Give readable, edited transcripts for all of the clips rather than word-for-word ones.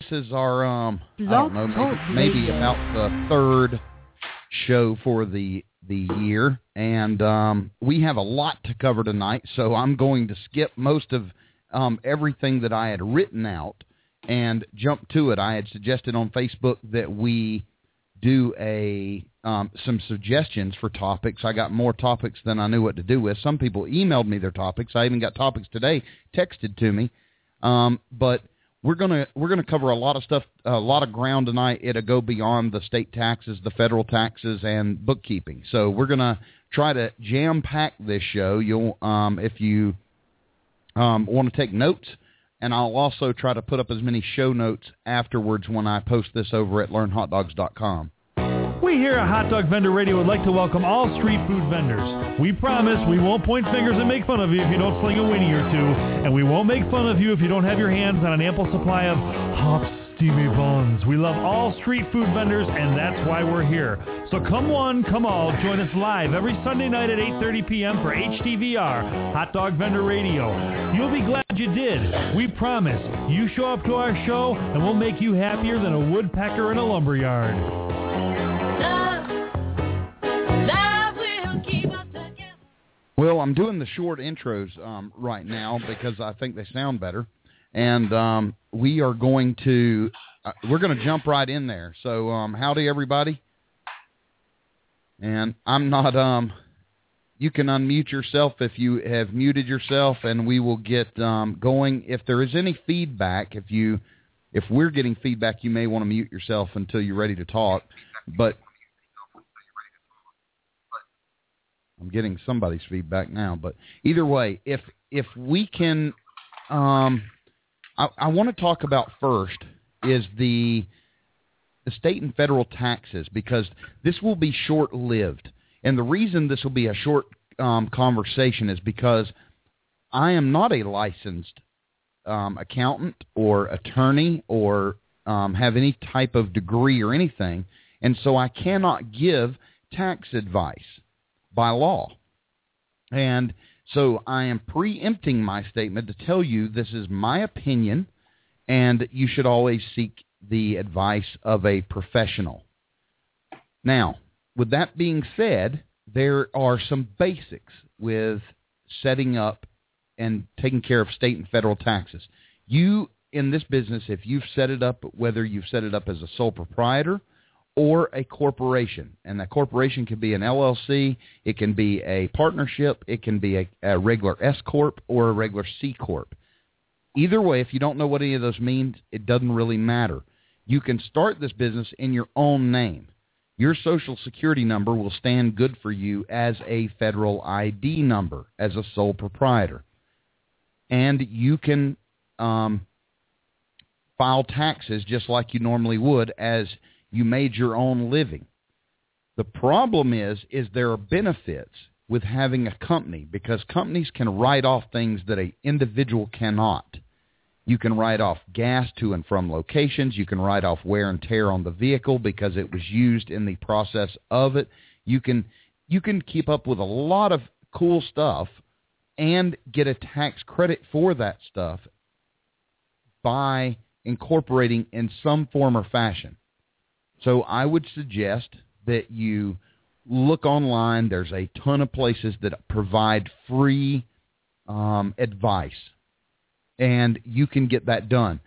This is our, I don't know, maybe about the third show for the year, and we have a lot to cover tonight, so I'm going to skip most of everything that I had written out and jump to it. I had suggested on Facebook that we do some suggestions for topics. I got more topics than I knew what to do with. Some people emailed me their topics. I even got topics today texted to me, but we're gonna cover a lot of stuff, a lot of ground tonight. It'll go beyond the state taxes, the federal taxes, and bookkeeping. So we're gonna try to jam pack this show. You'll if you want to take notes, and I'll also try to put up as many show notes afterwards when I post this over at learnhotdogs.com. We here at Hot Dog Vendor Radio would like to welcome all street food vendors. We promise we won't point fingers and make fun of you if you don't sling a winnie or two, and we won't make fun of you if you don't have your hands on an ample supply of hops, steamy buns. We love all street food vendors, and that's why we're here. So come one, come all, join us live every Sunday night at 8:30 p.m. for HDVR, Hot Dog Vendor Radio. You'll be glad you did. We promise. You show up to our show, and we'll make you happier than a woodpecker in a lumberyard. Well, I'm doing the short intros right now because I think they sound better, and we are going to jump right in there. So, howdy everybody, and I'm not. You can unmute yourself if you have muted yourself, and we will get going. If there is any feedback, if we're getting feedback, you may want to mute yourself until you're ready to talk. But I'm getting somebody's feedback now, but either way, if we can, I want to talk about first is the state and federal taxes, because this will be short-lived. And the reason this will be a short conversation is because I am not a licensed accountant or attorney or have any type of degree or anything, and so I cannot give tax advice by law. And so I am preempting my statement to tell you this is my opinion, and you should always seek the advice of a professional. Now, with that being said, there are some basics with setting up and taking care of state and federal taxes. You, in this business, if you've set it up, whether you've set it up as a sole proprietor or a corporation, and that corporation can be an LLC, it can be a partnership, it can be a regular S-Corp or a regular C-Corp. Either way, if you don't know what any of those means, it doesn't really matter. You can start this business in your own name. Your Social Security number will stand good for you as a federal ID number, as a sole proprietor. And you can file taxes just like you normally would as you made your own living. The problem is there are benefits with having a company, because companies can write off things that an individual cannot. You can write off gas to and from locations. You can write off wear and tear on the vehicle because it was used in the process of it. You can keep up with a lot of cool stuff and get a tax credit for that stuff by incorporating in some form or fashion. So I would suggest that you look online. There's a ton of places that provide free advice, and you can get that done.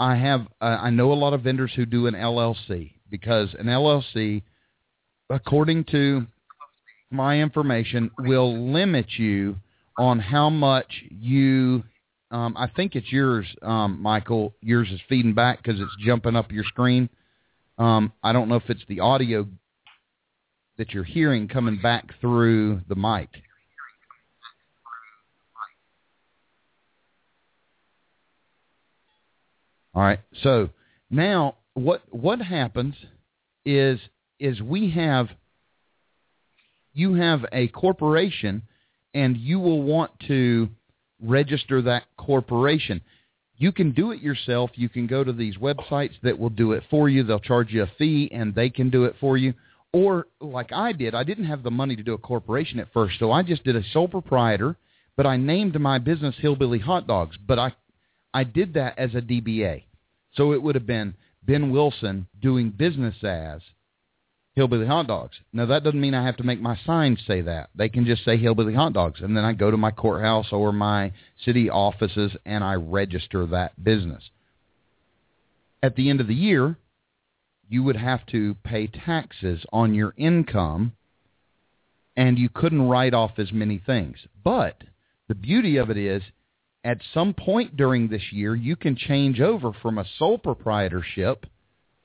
I know a lot of vendors who do an LLC, because an LLC, according to my information, will limit you on how much you. I think it's yours, Michael. Yours is feeding back because it's jumping up your screen. I don't know if it's the audio that you're hearing coming back through the mic. All right. So Now, what happens is you have a corporation, and you will want to register that corporation. You can do it yourself. You can go to these websites that will do it for you. They'll charge you a fee, and they can do it for you. Or like I did, I didn't have the money to do a corporation at first, so I just did a sole proprietor, but I named my business Hillbilly Hot Dogs, but I did that as a DBA. So it would have been Ben Wilson doing business as Hillbilly Hot Dogs. Now, that doesn't mean I have to make my signs say that. They can just say Hillbilly Hot Dogs, and then I go to my courthouse or my city offices, and I register that business. At the end of the year, you would have to pay taxes on your income, and you couldn't write off as many things. But the beauty of it is, at some point during this year, you can change over from a sole proprietorship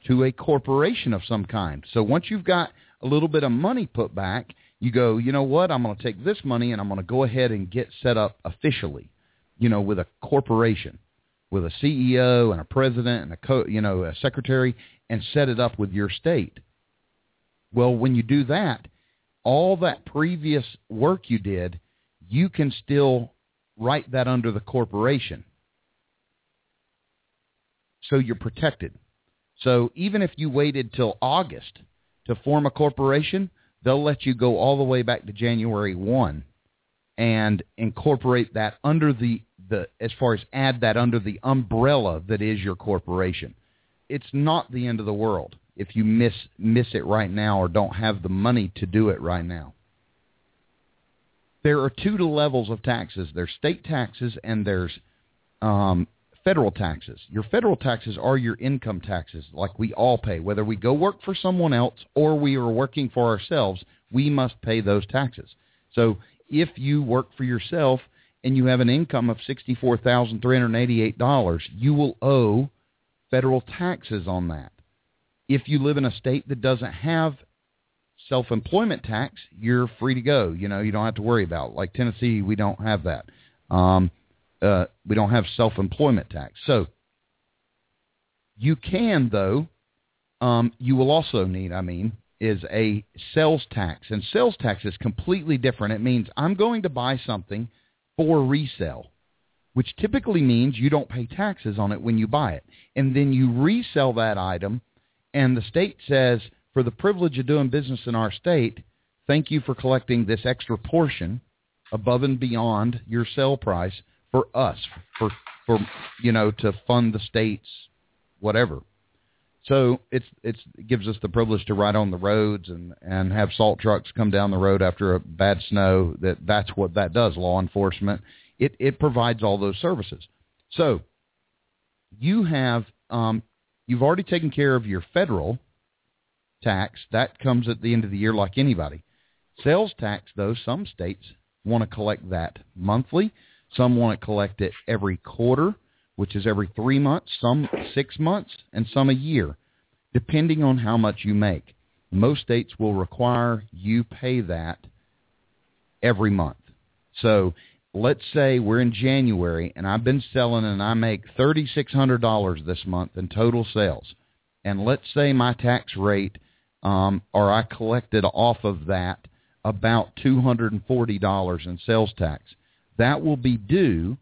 to a corporation of some kind. So once you've got a little bit of money put back, you go, you know what, I'm going to take this money and I'm going to go ahead and get set up officially, you know, with a corporation, with a CEO and a president and a secretary, and set it up with your state. Well, when you do that, all that previous work you did, you can still write that under the corporation. So you're protected. So even if you waited till August to form a corporation, they'll let you go all the way back to January 1 and incorporate that under the as far as add that under the umbrella that is your corporation. It's not the end of the world if you miss it right now or don't have the money to do it right now. There are two levels of taxes. There's state taxes and there's federal taxes. Your federal taxes are your income taxes, like we all pay. Whether we go work for someone else or we are working for ourselves, we must pay those taxes. So if you work for yourself and you have an income of $64,388, you will owe federal taxes on that. If you live in a state that doesn't have self-employment tax, you're free to go. You know, you don't have to worry about it. Like Tennessee, we don't have that. We don't have self-employment tax. So you can, though, you will also need, is a sales tax. And sales tax is completely different. It means I'm going to buy something for resale, which typically means you don't pay taxes on it when you buy it. And then you resell that item, and the state says, for the privilege of doing business in our state, thank you for collecting this extra portion above and beyond your sale price for us, for to fund the state's whatever. So it gives us the privilege to ride on the roads and have salt trucks come down the road after a bad snow. That's what that does, law enforcement. It provides all those services. So you have you've already taken care of your federal tax. That comes at the end of the year like anybody. Sales tax, though, some states want to collect that monthly. Some want to collect it every quarter, which is every 3 months, some 6 months, and some a year, depending on how much you make. Most states will require you pay that every month. So let's say we're in January, and I've been selling, and I make $3,600 this month in total sales. And let's say my tax rate, or I collected off of that about $240 in sales tax. That will be due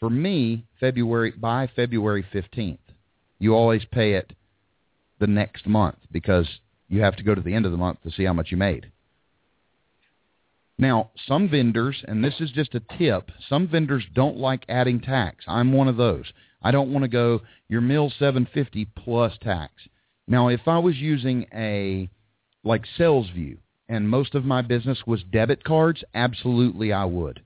for me by February 15th. You always pay it the next month because you have to go to the end of the month to see how much you made. Now, some vendors, and this is just a tip, some vendors don't like adding tax. I'm one of those. I don't want to go your meal $7.50 plus tax. Now, if I was using like SalesView and most of my business was debit cards, absolutely I would,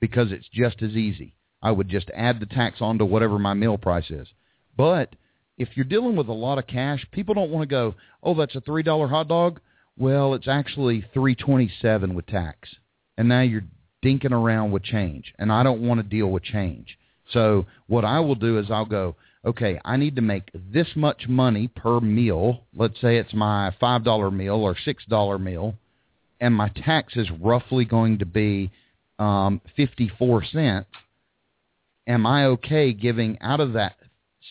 because it's just as easy. I would just add the tax onto whatever my meal price is. But if you're dealing with a lot of cash, people don't want to go, oh, that's a $3 hot dog. Well, it's actually $3.27 with tax. And now you're dinking around with change. And I don't want to deal with change. So what I will do is I'll go, okay, I need to make this much money per meal. Let's say it's my $5 meal or $6 meal, and my tax is roughly going to be 54 cents. Am I okay giving out of that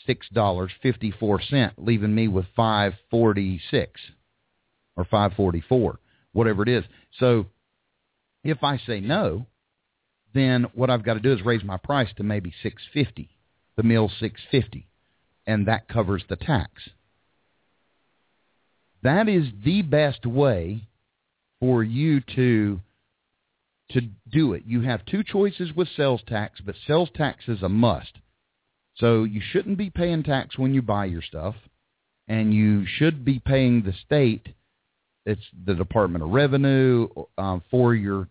$6.54, leaving me with $5.46 or $5.44, whatever it is. So if I say no, then what I've got to do is raise my price to maybe $6.50, the meal $6.50, and that covers the tax. That is the best way for you to do it. You have two choices with sales tax, but sales tax is a must. So you shouldn't be paying tax when you buy your stuff, and you should be paying the state, it's the Department of Revenue, for your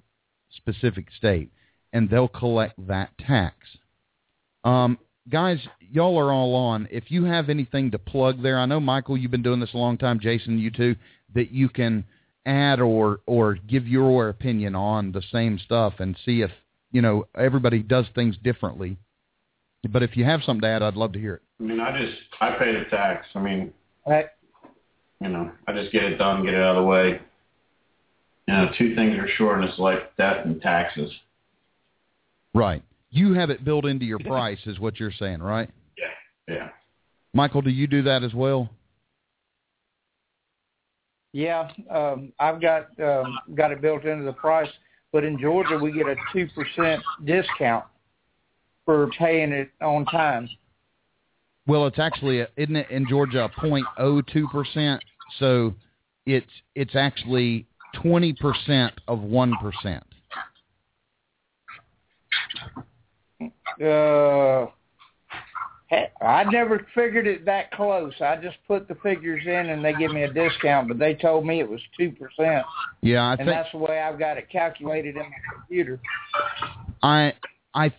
specific state, and they'll collect that tax. Guys, y'all are all on. If you have anything to plug there, I know, Michael, you've been doing this a long time, Jason, you too, that you can add or give your opinion on the same stuff and see if, you know, everybody does things differently. But if you have something to add, I'd love to hear it. I mean, I pay the tax. I mean, you know, I just get it done, get it out of the way. You know, two things are sure in this life, death and taxes. Right. You have it built into your price is what you're saying, right? Yeah. Michael, do you do that as well? Yeah. I've got it built into the price, but in Georgia, we get a 2% discount for paying it on time. Well, it's actually, isn't it in Georgia, 0.02%? So it's actually 20% of 1%. I never figured it that close. I just put the figures in and they give me a discount, but they told me it was 2%. Yeah, I think that's the way I've got it calculated in my computer. I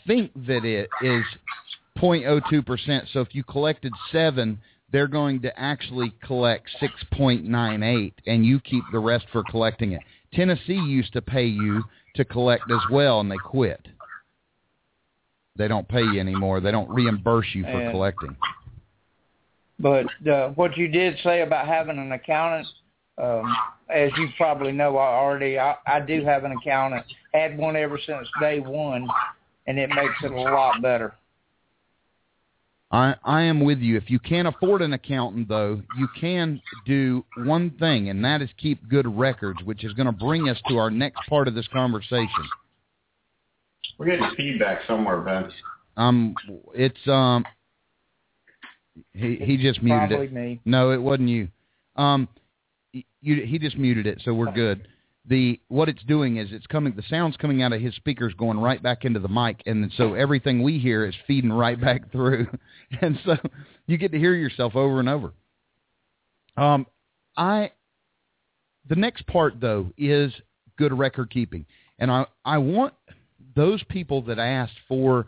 think that it is 0.02%. So if you collected 7, they're going to actually collect 6.98, and you keep the rest for collecting it. Tennessee used to pay you to collect as well, and they quit. They don't pay you anymore. They don't reimburse you for collecting. But what you did say about having an accountant, as you probably know, I do have an accountant. Had one ever since day one. And it makes it a lot better. I am with you. If you can't afford an accountant, though, you can do one thing, and that is keep good records, which is going to bring us to our next part of this conversation. We're getting feedback somewhere, Ben. It's he just muted it. Probably me. No, it wasn't you. He just muted it, so we're good. What it's doing is the sound's coming out of his speakers going right back into the mic, and so everything we hear is feeding right back through, and so you get to hear yourself over and over. The next part, though, is good record keeping, and I want those people that asked for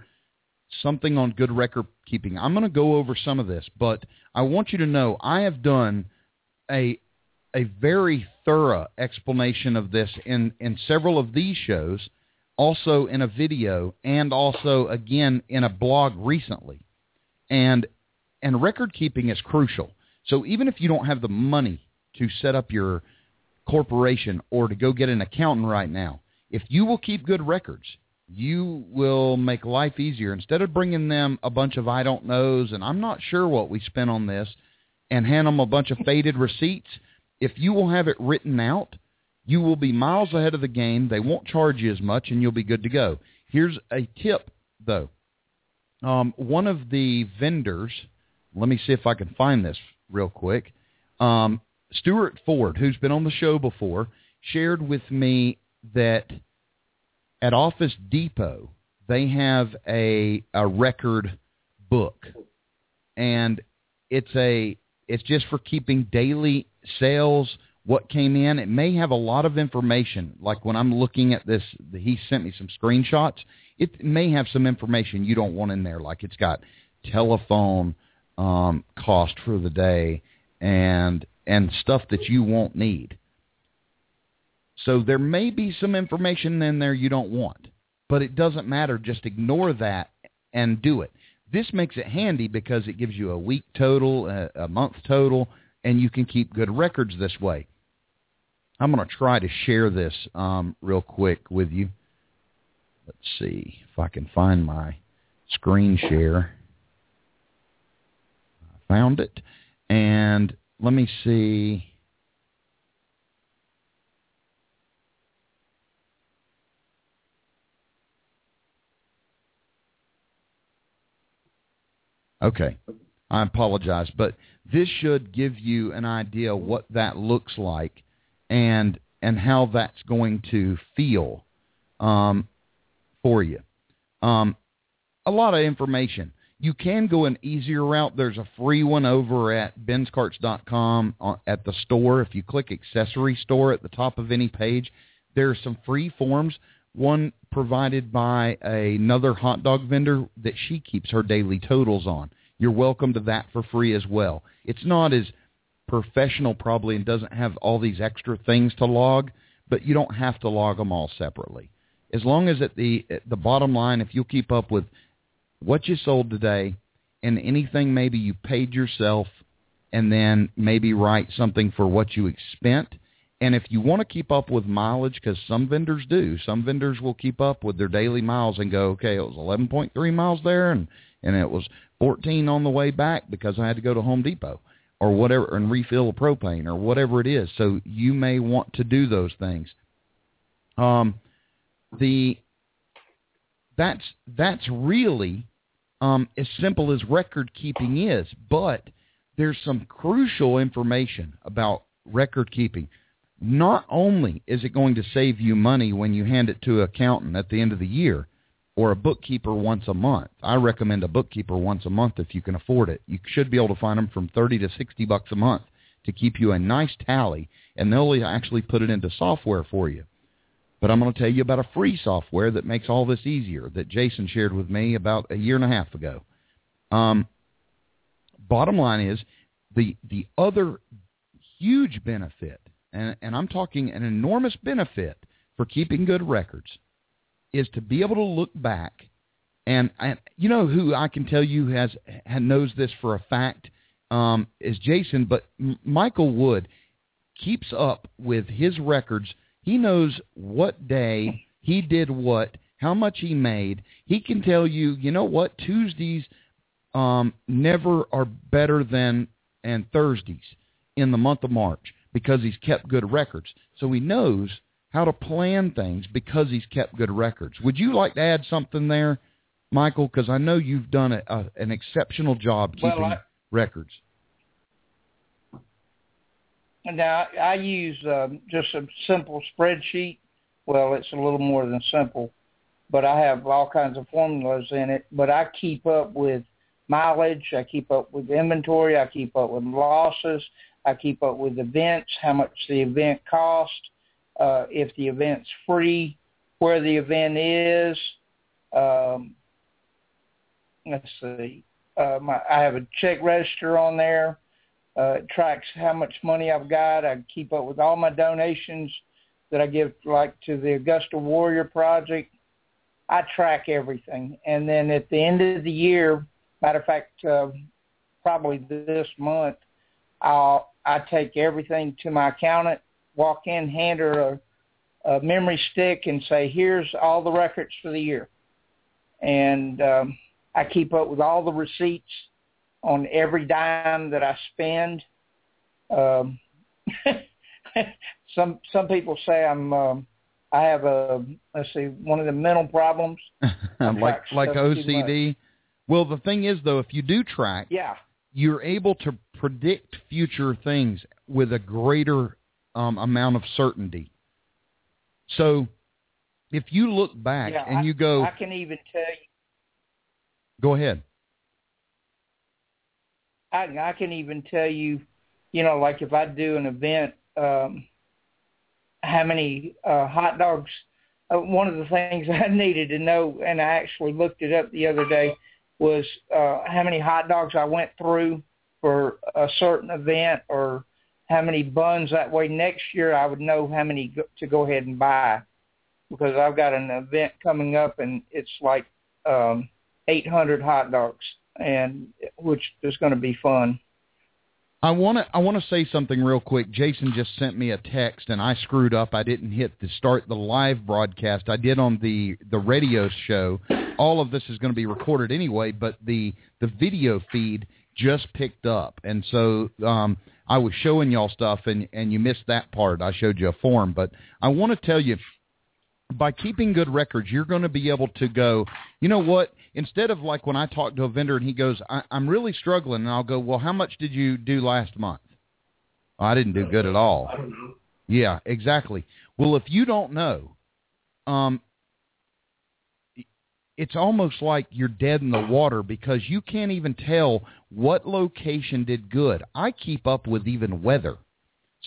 something on good record keeping. I'm going to go over some of this, but I want you to know I have done a very thorough explanation of this in several of these shows, also in a video, and also, again, in a blog recently. And record keeping is crucial. So even if you don't have the money to set up your corporation or to go get an accountant right now, if you will keep good records, you will make life easier. Instead of bringing them a bunch of I don't knows and I'm not sure what we spent on this and hand them a bunch of faded receipts, if you will have it written out, you will be miles ahead of the game. They won't charge you as much, and you'll be good to go. Here's a tip, though. One of the vendors, let me see if I can find this real quick. Stuart Ford, who's been on the show before, shared with me that at Office Depot, they have a record book, and it's just for keeping daily sales, what came in. It may have a lot of information. Like when I'm looking at this, he sent me some screenshots. It may have some information you don't want in there. Like it's got telephone cost for the day and stuff that you won't need. So there may be some information in there you don't want, but it doesn't matter. Just ignore that and do it. This makes it handy because it gives you a week total, a month total, and you can keep good records this way. I'm going to try to share this real quick with you. Let's see if I can find my screen share. found it. And let me see. Okay, I apologize, but this should give you an idea what that looks like and how that's going to feel for you. A lot of information. You can go an easier route. There's a free one over at BensCarts.com at the store. If you click accessory store at the top of any page, there are some free forms. One provided by another hot dog vendor that she keeps her daily totals on. You're welcome to that for free as well. It's not as professional probably and doesn't have all these extra things to log, but you don't have to log them all separately. As long as at the bottom line, if you'll keep up with what you sold today and anything maybe you paid yourself and then maybe write something for what you spent. And if you want to keep up with mileage, because some vendors do, some vendors will keep up with their daily miles and go, okay, it was 11.3 miles there and it was 14 on the way back because I had to go to Home Depot or whatever and refill a propane or whatever it is. So you may want to do those things. That's really as simple as record keeping is, but there's some crucial information about record keeping. Not only is it going to save you money when you hand it to an accountant at the end of the year or a bookkeeper once a month. I recommend a bookkeeper once a month if you can afford it. You should be able to find them from $30 to $60 a month to keep you a nice tally, and they'll actually put it into software for you. But I'm going to tell you about a free software that makes all this easier that Jason shared with me about a year and a half ago. Bottom line is the other huge benefit, and I'm talking an enormous benefit for keeping good records, is to be able to look back. And you know who I can tell you knows this for a fact is Jason, but Michael Wood keeps up with his records. He knows what day he did what, how much he made. He can tell you, you know what, Tuesdays never are better than and Thursdays in the month of March, because he's kept good records. So he knows how to plan things because he's kept good records. Would you like to add something there, Michael? Because I know you've done an exceptional job keeping records. Now, I use just a simple spreadsheet. Well, it's a little more than simple, but I have all kinds of formulas in it. But I keep up with mileage. I keep up with inventory. I keep up with losses. I keep up with events, how much the event cost, if the event's free, where the event is. Let's see. I have a check register on there. It tracks how much money I've got. I keep up with all my donations that I give, like to the Augusta Warrior Project. I track everything. And then at the end of the year, matter of fact, probably this month, I take everything to my accountant, walk in, hand her a memory stick and say, here's all the records for the year. And I keep up with all the receipts on every dime that I spend. Some people say I have one of the mental problems. like OCD. Well, the thing is, though, if you do track. Yeah. You're able to predict future things with a greater amount of certainty. So if you look back you go... I can even tell you... Go ahead. I can even tell you, you know, like if I do an event, how many hot dogs... one of the things I needed to know, and I actually looked it up the other day, was how many hot dogs I went through for a certain event or how many buns. That way next year I would know how many to go ahead and buy, because I've got an event coming up and it's like 800 hot dogs, and which is going to be fun. I want to say something real quick. Jason just sent me a text, and I screwed up. I didn't hit the start the live broadcast. I did on the radio show. All of this is going to be recorded anyway, but the video feed just picked up. And so I was showing y'all stuff, and you missed that part. I showed you a form. But I want to tell you, by keeping good records, you're going to be able to go, you know what, instead of like when I talk to a vendor and he goes, I'm really struggling, and I'll go, well, how much did you do last month? Oh, I didn't do good at all. I don't know. Yeah, exactly. Well, if you don't know, it's almost like you're dead in the water because you can't even tell what location did good. I keep up with even weather.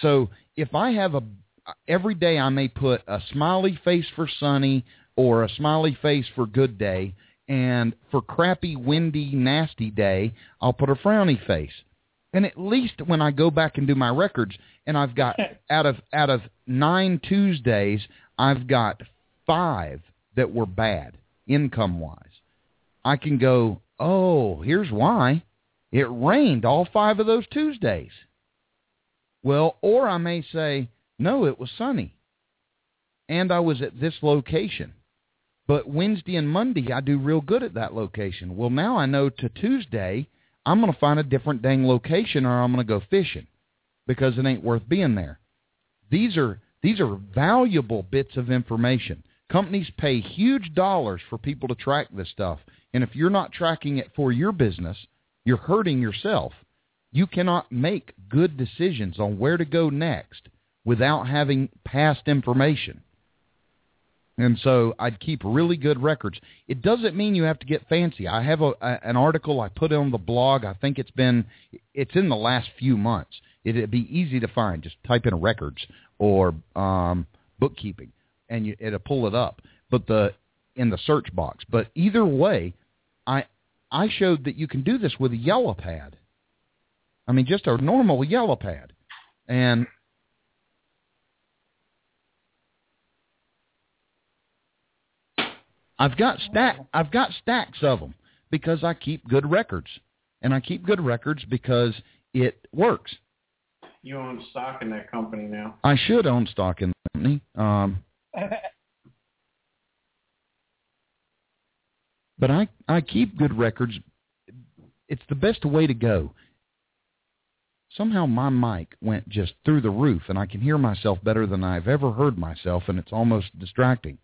So if I have every day I may put a smiley face for sunny or a smiley face for good day, and for crappy, windy, nasty day, I'll put a frowny face. And at least when I go back and do my records, and I've got out of 9 Tuesdays, I've got 5 that were bad income-wise. I can go, oh, here's why. It rained all 5 of those Tuesdays. Well, or I may say, no, it was sunny, and I was at this location. But Wednesday and Monday, I do real good at that location. Well, now I know to Tuesday, I'm going to find a different dang location, or I'm going to go fishing because it ain't worth being there. These are valuable bits of information. Companies pay huge dollars for people to track this stuff, and if you're not tracking it for your business, you're hurting yourself. You cannot make good decisions on where to go next without having past information. And so I'd keep really good records. It doesn't mean you have to get fancy. I have an article I put on the blog. I think it's in the last few months. It'd be easy to find. Just type in records or bookkeeping, and it'll pull it up. But in the search box. But either way, I showed that you can do this with a yellow pad. I mean, just a normal yellow pad, and. I've got stacks of them because I keep good records, and I keep good records because it works. You own stock in that company now. I should own stock in the company, but I keep good records. It's the best way to go. Somehow my mic went just through the roof, and I can hear myself better than I've ever heard myself, and it's almost distracting.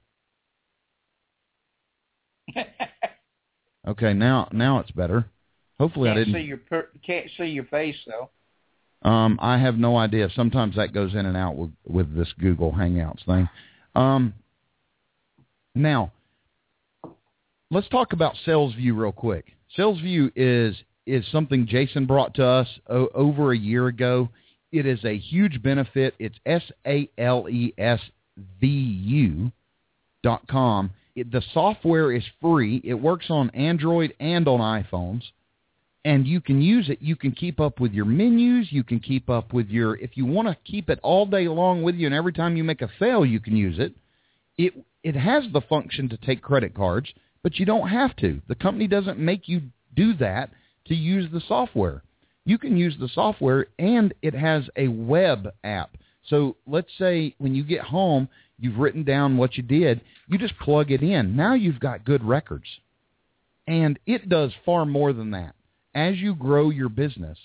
Okay, now it's better. Hopefully I didn't. Can't see your face though. I have no idea. Sometimes that goes in and out with this Google Hangouts thing. Now, let's talk about SalesView real quick. SalesView is something Jason brought to us over a year ago. It is a huge benefit. It's SalesView.com. The software is free. It works on Android and on iPhones, and you can use it. You can keep up with your menus. You can keep up with if you want to keep it all day long with you, and every time you make a sale, you can use it. It has the function to take credit cards, but you don't have to. The company doesn't make you do that to use the software. You can use the software, and it has a web app. So let's say when you get home, you've written down what you did. You just plug it in. Now you've got good records. And it does far more than that. As you grow your business,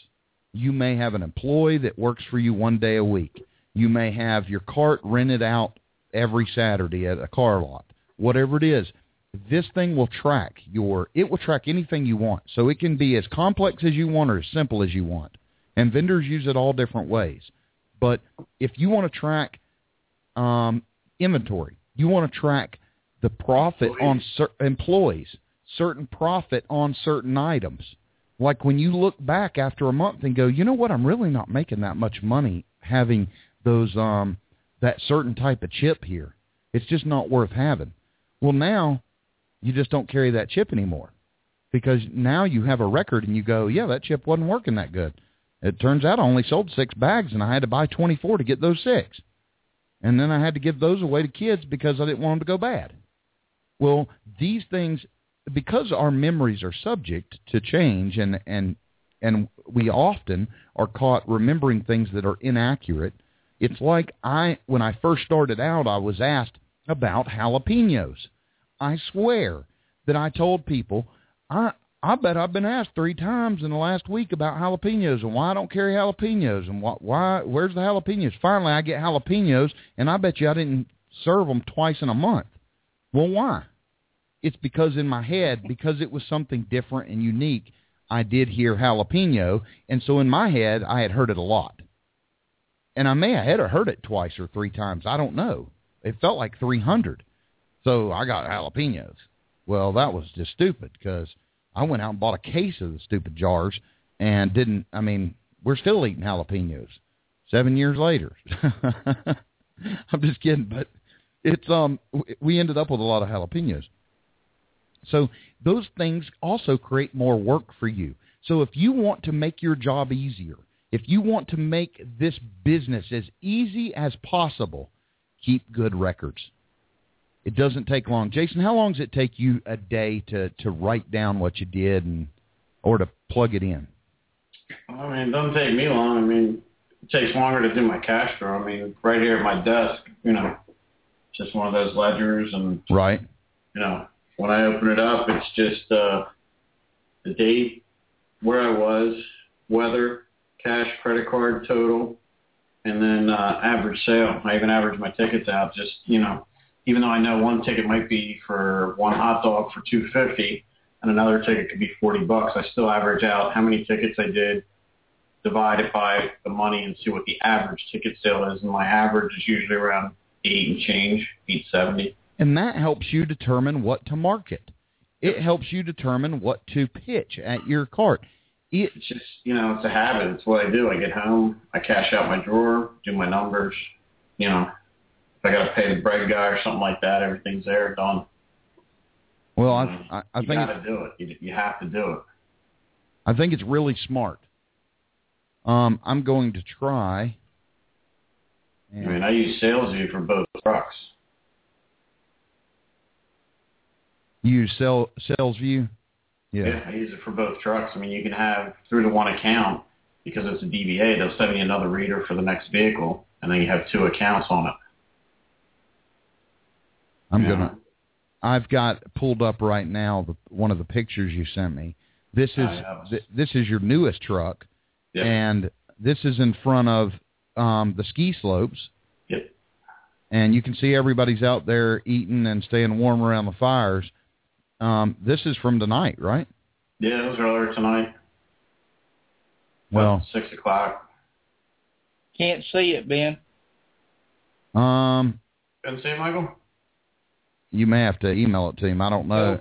you may have an employee that works for you one day a week. You may have your cart rented out every Saturday at a car lot. Whatever it is, this thing will track it will track anything you want. So it can be as complex as you want or as simple as you want. And vendors use it all different ways. But if you want to track inventory, you want to track the profit on employees, certain profit on certain items. Like when you look back after a month and go, you know what, I'm really not making that much money having those that certain type of chip here. It's just not worth having. Well, now you just don't carry that chip anymore because now you have a record and you go, yeah, that chip wasn't working that good. It turns out I only sold 6 bags, and I had to buy 24 to get those 6. And then I had to give those away to kids because I didn't want them to go bad. Well, these things, because our memories are subject to change, and we often are caught remembering things that are inaccurate, it's like when I first started out, I was asked about jalapenos. I swear that I told people, I bet I've been asked 3 times in the last week about jalapenos and why I don't carry jalapenos and why where's the jalapenos. Finally, I get jalapenos, and I bet you I didn't serve them twice in a month. Well, why? It's because in my head, because it was something different and unique, I did hear jalapeno, and so in my head, I had heard it a lot. And I may have heard it twice or 3 times. I don't know. It felt like 300. So I got jalapenos. Well, that was just stupid because I went out and bought a case of the stupid jars and didn't, I mean, we're still eating jalapenos 7 years later. I'm just kidding, but it's, we ended up with a lot of jalapenos. So those things also create more work for you. So if you want to make your job easier, if you want to make this business as easy as possible, keep good records. It doesn't take long. Jason, how long does it take you a day to write down what you did and or to plug it in? I mean, it doesn't take me long. I mean, it takes longer to do my cash drawer. I mean, right here at my desk, you know, just one of those ledgers. And right. You know, when I open it up, it's just the date, where I was, weather, cash, credit card total, and then average sale. I even average my tickets out just, you know, even though I know one ticket might be for one hot dog for $2.50 and another ticket could be $40, I still average out how many tickets I did, divide it by the money, and see what the average ticket sale is. And my average is usually around 8 and change, 870. And that helps you determine what to market. It helps you determine what to pitch at your cart. It's just, you know, it's a habit. It's what I do. I get home, I cash out my drawer, do my numbers, you know. If I got to pay the bread guy or something like that, everything's there, done. Well, I think you got to do it. You have to do it. I think it's really smart. I'm going to try. And I mean, I use SalesView for both trucks. You use SalesView? Yeah, I use it for both trucks. I mean, you can have through the one account because it's a DBA. They'll send you another reader for the next vehicle, and then you have 2 accounts on it. I've got pulled up right now one of the pictures you sent me. This is this is your newest truck, yep. And this is in front of the ski slopes. Yep. And you can see everybody's out there eating and staying warm around the fires. This is from tonight, right? Yeah, it was earlier tonight. Well, 6 o'clock. Can't see it, Ben. Couldn't see it, Michael? You may have to email it to him. I don't know.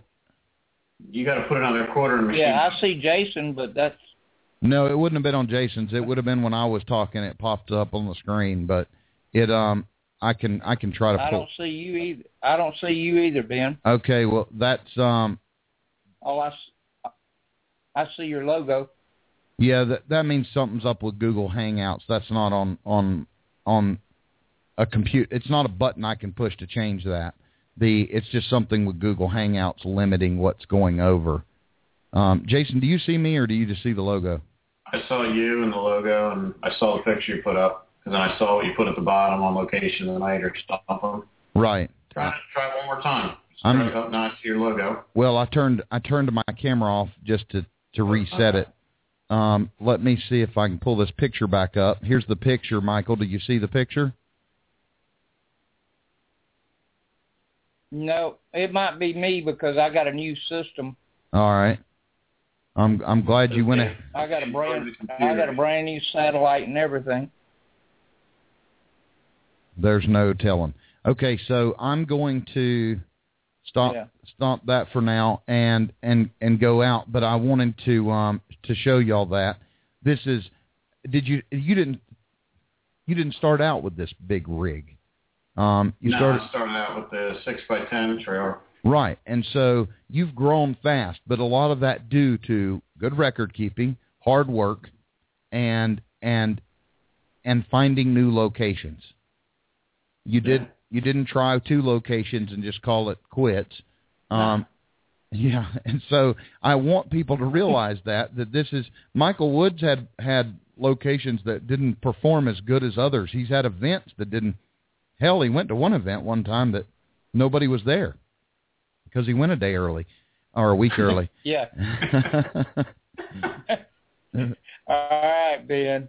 You got to put another quarter in the machine. Yeah, I see Jason, but that's... No, it wouldn't have been on Jason's. It would have been when I was talking. It popped up on the screen, but it I can try to pull... I don't see you either. I don't see you either, Ben. Okay, well, that's... Oh, I see your logo. Yeah, that means something's up with Google Hangouts. That's not on a computer. It's not a button I can push to change that. It's just something with Google Hangouts limiting what's going over. Jason, do you see me or do you just see the logo? I saw you and the logo, and I saw the picture you put up, and then I saw what you put at the bottom on location of the night or something. Right. Try one more time. Up nice to your logo. Well, I turned my camera off just to reset it. Let me see if I can pull this picture back up. Here's the picture, Michael. Do you see the picture? No, it might be me because I got a new system. All right, I'm glad you went. I got a brand new satellite and everything. There's no telling. Okay, so I'm going to stop that for now and go out. But I wanted to show y'all that this is. You didn't start out with this big rig. I started out with the 6x10 trailer. Right, and so you've grown fast, but a lot of that due to good record keeping, hard work, and finding new locations. You didn't try 2 locations and just call it quits. Yeah, and so I want people to realize that this is Michael Woods had locations that didn't perform as good as others. He's had events that didn't. Hell, he went to one event one time that nobody was there because he went a day early. or a week early. Yeah. All right, Ben.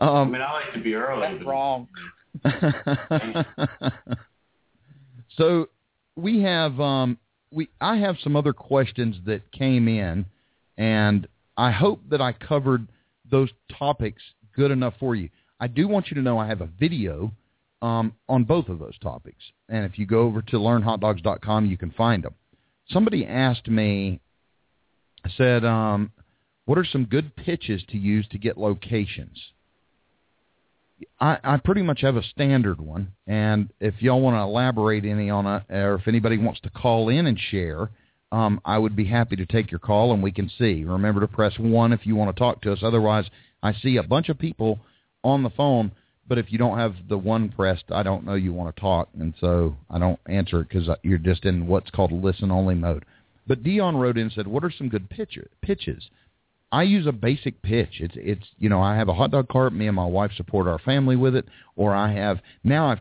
I like to be early. That's wrong. So we have I have some other questions that came in, and I hope that I covered those topics good enough for you. I do want you to know I have a video on both of those topics, and if you go over to learnhotdogs.com, you can find them. Somebody asked me, said, what are some good pitches to use to get locations? I pretty much have a standard one, and if y'all want to elaborate any on it, or if anybody wants to call in and share, I would be happy to take your call, and we can see. Remember to press 1 if you want to talk to us. Otherwise, I see a bunch of people on the phone, but if you don't have the 1 pressed, I don't know you want to talk, and so I don't answer it because you're just in what's called listen-only mode. But Dion wrote in and said, what are some good pitches? I use a basic pitch. It's I have a hot dog cart. Me and my wife support our family with it, or I've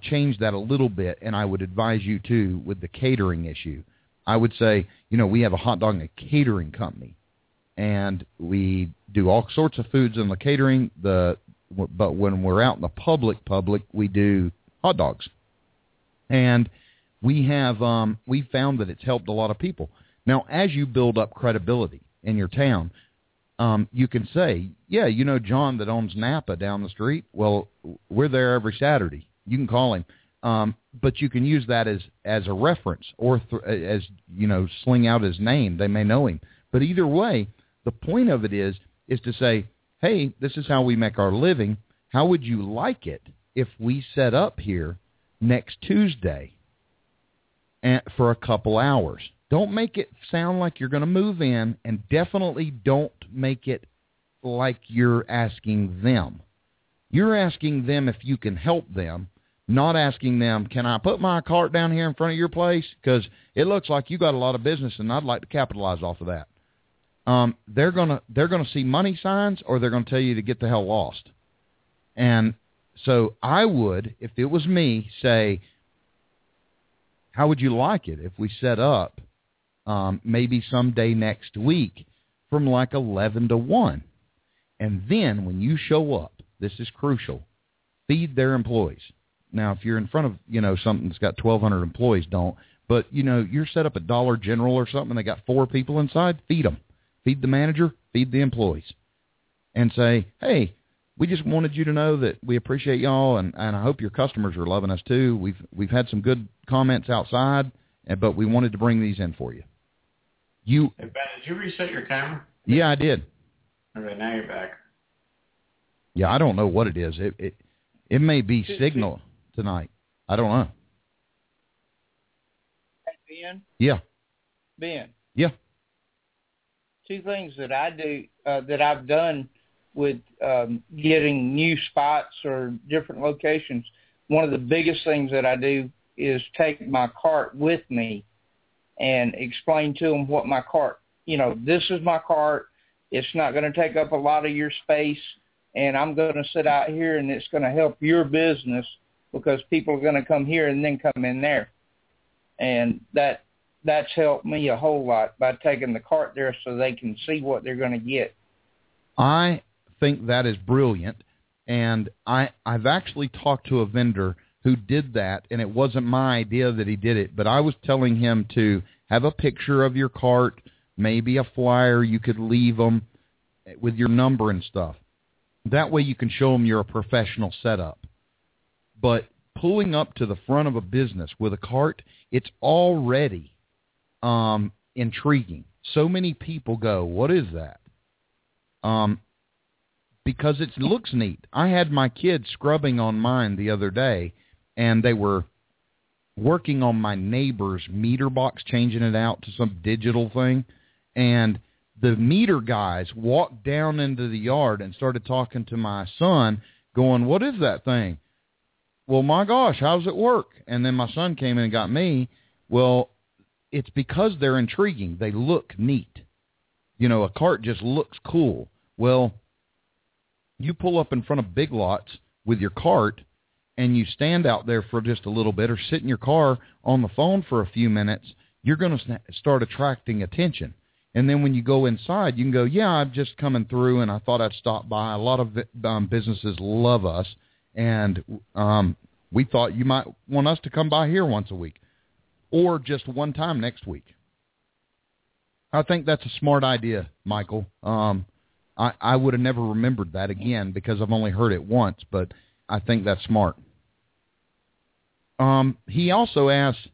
changed that a little bit, and I would advise you, too, with the catering issue. I would say, we have a hot dog and a catering company, and we do all sorts of foods in the catering, but when we're out in the public, we do hot dogs. And we have we found that it's helped a lot of people. Now, as you build up credibility in your town, you can say, yeah, John that owns Napa down the street, well, we're there every Saturday. You can call him. But you can use that as a reference or sling out his name. They may know him. But either way, the point of it is to say, hey, this is how we make our living. How would you like it if we set up here next Tuesday for a couple hours? Don't make it sound like you're going to move in, and definitely don't make it like you're asking them. You're asking them if you can help them, not asking them, can I put my cart down here in front of your place? Because it looks like you got a lot of business, and I'd like to capitalize off of that. They're gonna see money signs, or they're gonna tell you to get the hell lost. And so I would, if it was me, say, how would you like it if we set up maybe someday next week from like 11 to 1? And then when you show up, this is crucial, feed their employees. Now, if you're in front of, something that's got 1,200 employees, don't. But, you're set up at Dollar General or something, and they got 4 people inside, feed them. Feed the manager, feed the employees. And say, hey, we just wanted you to know that we appreciate y'all, and I hope your customers are loving us too. We've had some good comments outside, but we wanted to bring these in for you. Hey, Ben, did you reset your camera? Yeah, I did. Okay, now you're back. Yeah, I don't know what it is. It may be signal tonight. I don't know. Hey, Ben? Yeah. Ben? Yeah. 2 things that I do that I've done with getting new spots or different locations. One of the biggest things that I do is take my cart with me and explain to them what my cart, this is my cart. It's not going to take up a lot of your space, and I'm going to sit out here, and it's going to help your business because people are going to come here and then come in there. And that's helped me a whole lot by taking the cart there so they can see what they're going to get. I think that is brilliant, and I've actually talked to a vendor who did that, and it wasn't my idea that he did it, but I was telling him to have a picture of your cart, maybe a flyer you could leave them with your number and stuff. That way you can show them you're a professional setup. But pulling up to the front of a business with a cart, it's already intriguing. So many people go, what is that? Because it looks neat. I had my kids scrubbing on mine the other day, and they were working on my neighbor's meter box, changing it out to some digital thing. And the meter guys walked down into the yard and started talking to my son, going, what is that thing? Well, my gosh, how does it work? And then my son came in and got me. Well, it's because they're intriguing. They look neat. A cart just looks cool. Well, you pull up in front of Big Lots with your cart, and you stand out there for just a little bit or sit in your car on the phone for a few minutes, you're going to start attracting attention. And then when you go inside, you can go, yeah, I'm just coming through, and I thought I'd stop by. A lot of businesses love us, and we thought you might want us to come by here once a week or just one time next week. I think that's a smart idea, Michael. I would have never remembered that again because I've only heard it once, but I think that's smart. He also asked,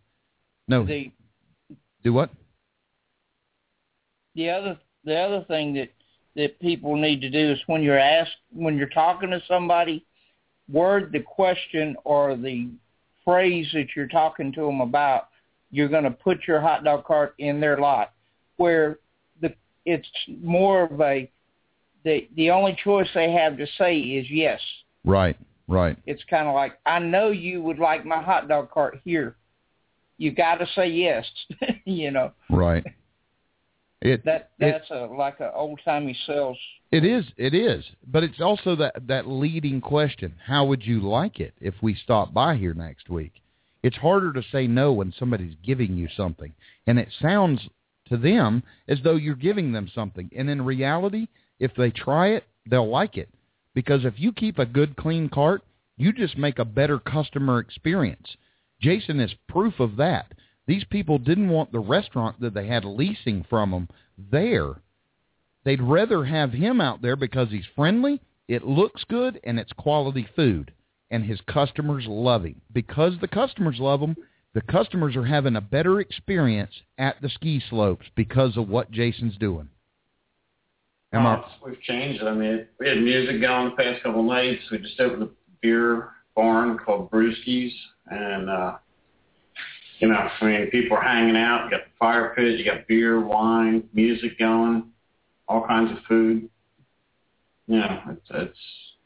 do what? The other thing that people need to do is when you're talking to somebody, word the question or the phrase that you're talking to them about. You're going to put your hot dog cart in their lot, where it's more of the only choice they have to say is yes. Right. It's kind of like, I know you would like my hot dog cart here. You got to say yes, Right. That's like an old-timey sales. It is. But it's also that leading question. How would you like it if we stop by here next week? It's harder to say no when somebody's giving you something. And it sounds to them as though you're giving them something. And in reality, if they try it, they'll like it. Because if you keep a good, clean cart, you just make a better customer experience. Jason is proof of that. These people didn't want the restaurant that they had leasing from them there. They'd rather have him out there because he's friendly, it looks good, and it's quality food. And his customers love him. Because the customers love him, the customers are having a better experience at the ski slopes because of what Jason's doing. We've changed it. I mean, we had music going the past couple of nights. We just opened a beer barn called Brewski's, and... people are hanging out. You got the fire pit. You got beer, wine, music going, all kinds of food. It's a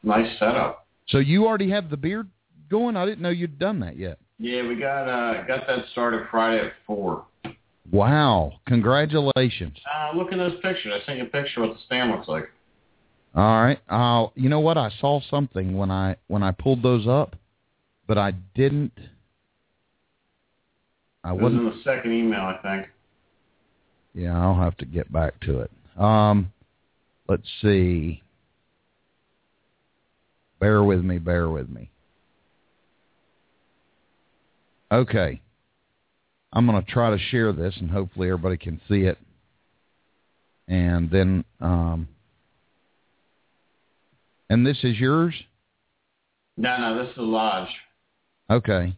nice setup. So you already have the beer going? I didn't know you'd done that yet. Yeah, we got that started Friday at 4:00. Wow! Congratulations. Look at those pictures. I sent you a picture of what the stand looks like. All right. You know what? I saw something when I pulled those up, but I didn't. I wasn't. It was in the second email, I think. Yeah, I'll have to get back to it. Let's see. Bear with me. Okay. I'm going to try to share this, and hopefully everybody can see it. And then, and this is yours? No, this is Lodge. Okay.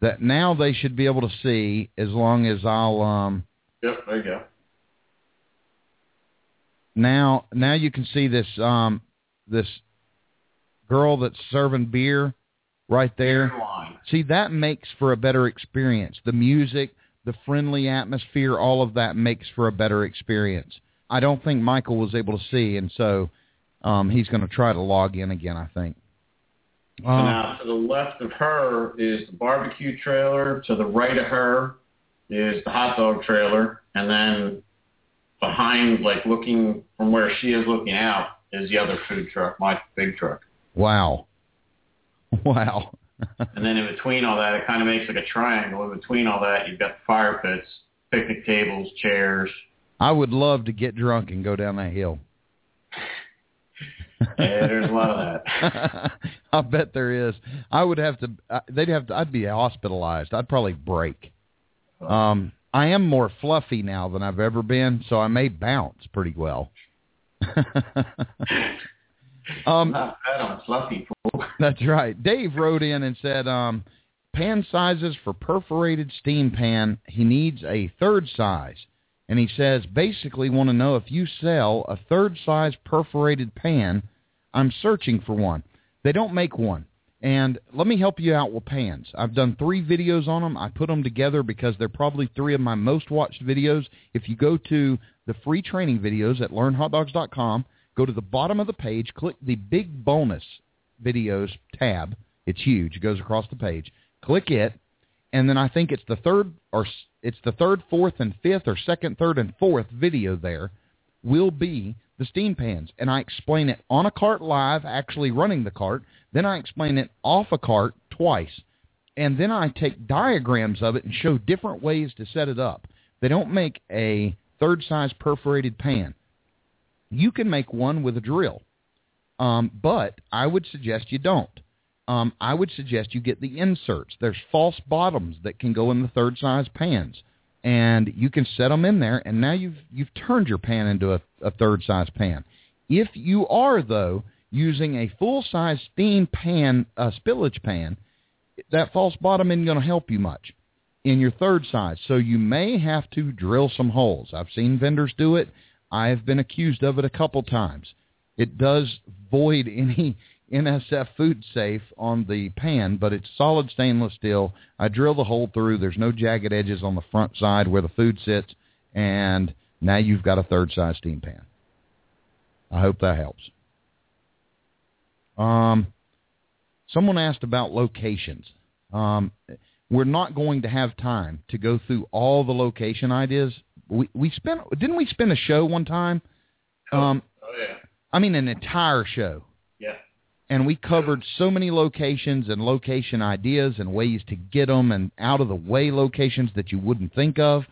That now they should be able to see as long as I'll... Yep, there you go. Now you can see this this girl that's serving beer right there. See, that makes for a better experience. The music, the friendly atmosphere, all of that makes for a better experience. I don't think Michael was able to see, and so he's going to try to log in again, I think. So now to the left of her is the barbecue trailer. To the right of her is the hot dog trailer. And then behind, looking from where she is looking out, is the other food truck, my big truck. Wow. And then in between all that, it kind of makes a triangle. In between all that, you've got fire pits, picnic tables, chairs. I would love to get drunk and go down that hill. Yeah, there's a lot of that. I bet there is. I'd be hospitalized. I'd probably break. I am more fluffy now than I've ever been, so I may bounce pretty well. Not bad on fluffy fool. That's right. Dave wrote in and said, pan sizes for perforated steam pan. He needs a third size. And he says, basically want to know if you sell a third size perforated pan. I'm searching for one. They don't make one. And let me help you out with pans. I've done 3 videos on them. I put them together because they're probably 3 of my most watched videos. If you go to the free training videos at learnhotdogs.com, go to the bottom of the page, click the big bonus videos tab. It's huge. It goes across the page. Click it. And then I think it's the third, fourth, and fifth, or second, third, and fourth video there will be the steam pans. And I explain it on a cart live, actually running the cart. Then I explain it off a cart twice. And then I take diagrams of it and show different ways to set it up. They don't make a third-size perforated pan. You can make one with a drill, but I would suggest you don't. I would suggest you get the inserts. There's false bottoms that can go in the third-size pans, and you can set them in there, and now you've turned your pan into a third-size pan. If you are, though, using a full-size steam pan, spillage pan, that false bottom isn't going to help you much in your third size. So you may have to drill some holes. I've seen vendors do it. I've been accused of it a couple times. It does void any NSF food safe on the pan, but it's solid stainless steel. I drill the hole through. There's no jagged edges on the front side where the food sits, and now you've got a third size steam pan. I hope that helps. Someone asked about locations. We're not going to have time to go through all the location ideas. Didn't we spend a show one time? Oh yeah. I mean, an entire show. Yeah. And we covered so many locations and location ideas and ways to get them and out of the way locations that you wouldn't think of.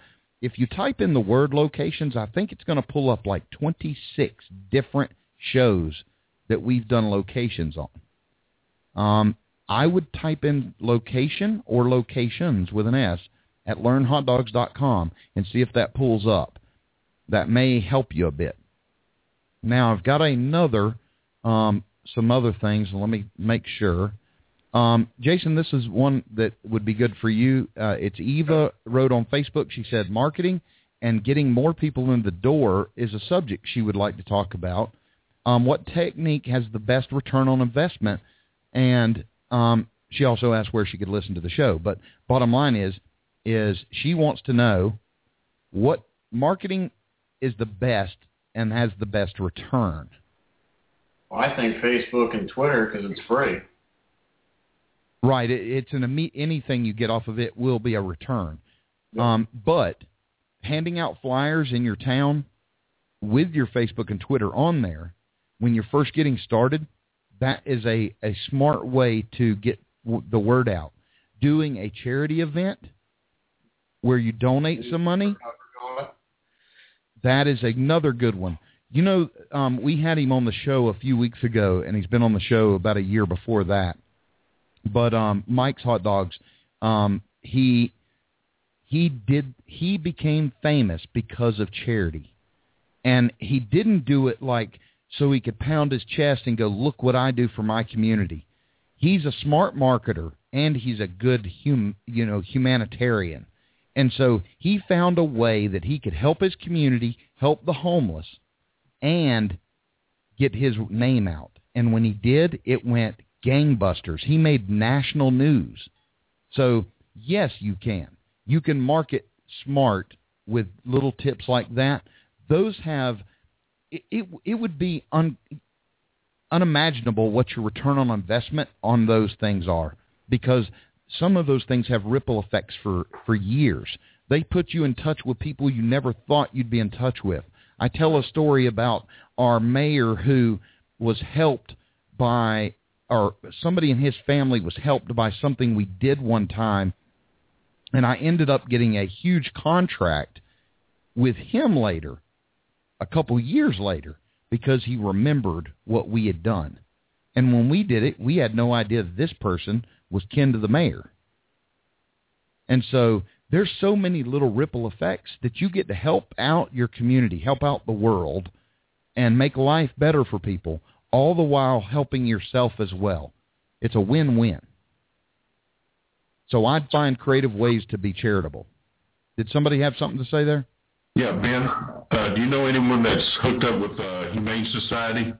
If you type in the word locations, I think it's going to pull up like 26 different shows that we've done locations on. I would type in location or locations with an S at learnhotdogs.com and see if that pulls up. That may help you a bit. Now, I've got some other things. Let me make sure. Jason, this is one that would be good for you. It's Eva wrote on Facebook. She said, marketing and getting more people in the door is a subject she would like to talk about. What technique has the best return on investment? And she also asked where she could listen to the show. But bottom line is she wants to know what marketing is the best and has the best return. Well, I think Facebook and Twitter because it's free. Right. It's anything you get off of it will be a return. Yep. But handing out flyers in your town with your Facebook and Twitter on there when you're first getting started, that is a smart way to get the word out. Doing a charity event where you donate some money, that is another good one. You know, we had him on the show a few weeks ago, and he's been on the show about a year before that. But Mike's Hot Dogs, he became famous because of charity, and he didn't do it like so he could pound his chest and go, look what I do for my community. He's a smart marketer, and he's a good humanitarian. And so he found a way that he could help his community, help the homeless, and get his name out. And when he did, it went gangbusters. He made national news. So, yes, you can. You can market smart with little tips like that. Those have... It would be unimaginable what your return on investment on those things are, because some of those things have ripple effects for years. They put you in touch with people you never thought you'd be in touch with. I tell a story about our mayor who was helped by, or somebody in his family was helped by something we did one time, and I ended up getting a huge contract with him later. A couple years later, because he remembered what we had done. And when we did it, we had no idea this person was kin to the mayor. And so there's so many little ripple effects that you get to help out your community, help out the world, and make life better for people, all the while helping yourself as well. It's a win-win. So I'd find creative ways to be charitable. Did somebody have something to say there? Yeah, Ben, do you know anyone that's hooked up with Humane Society?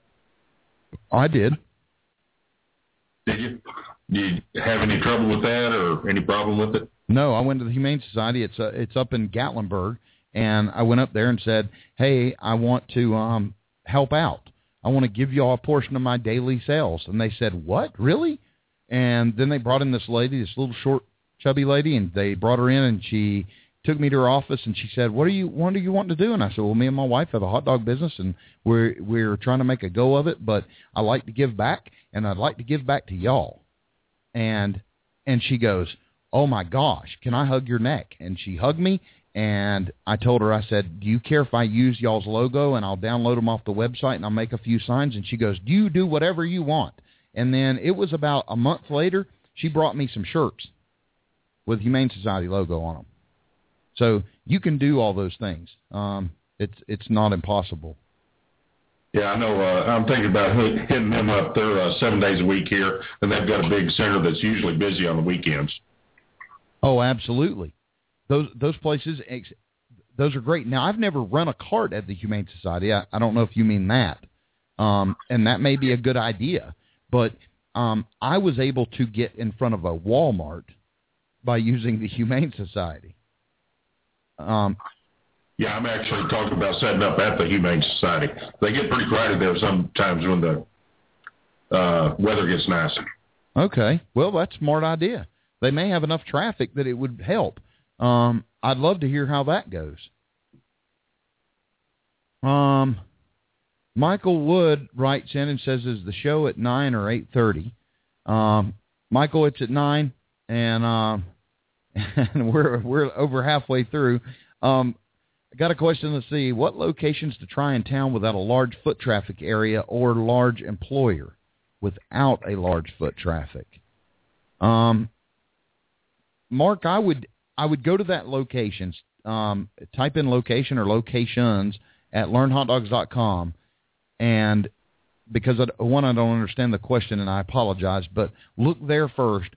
I did. Did you? Did you have any trouble with that or any problem with it? No, I went to the Humane Society. It's up in Gatlinburg, and I went up there and said, hey, I want to help out. I want to give you all a portion of my daily sales. And they said, what, really? And then they brought in this lady, this little short, chubby lady, and they brought her in, and she took me to her office, and she said, what do you want to do? And I said, well, me and my wife have a hot dog business, and we're trying to make a go of it, but I like to give back, and I'd like to give back to y'all. And she goes, oh, my gosh, can I hug your neck? And she hugged me, and I told her, I said, do you care if I use y'all's logo, and I'll download them off the website, and I'll make a few signs? And she goes, you do whatever you want. And then it was about a month later, she brought me some shirts with Humane Society logo on them. So you can do all those things. It's not impossible. Yeah, I know. I'm thinking about hitting them up. They're 7 days a week here, and they've got a big center that's usually busy on the weekends. Oh, absolutely. Those places, those are great. Now, I've never run a cart at the Humane Society. I don't know if you mean that, and that may be a good idea. But I was able to get in front of a Walmart by using the Humane Society. Yeah, I'm actually talking about setting up at the Humane Society. They get pretty crowded there sometimes when the weather gets nice. Okay. Well, that's a smart idea. They may have enough traffic that it would help. I'd love to hear how that goes. Michael Wood writes in and says, is the show at 9 or 8:30? Michael, it's at 9, and we're over halfway through. I got a question to see. What locations to try in town without a large foot traffic area or large employer? Without a large foot traffic. Mark, I would go to that locations. Type in location or locations at learnhotdogs.com. And because, I don't understand the question, and I apologize, but look there first.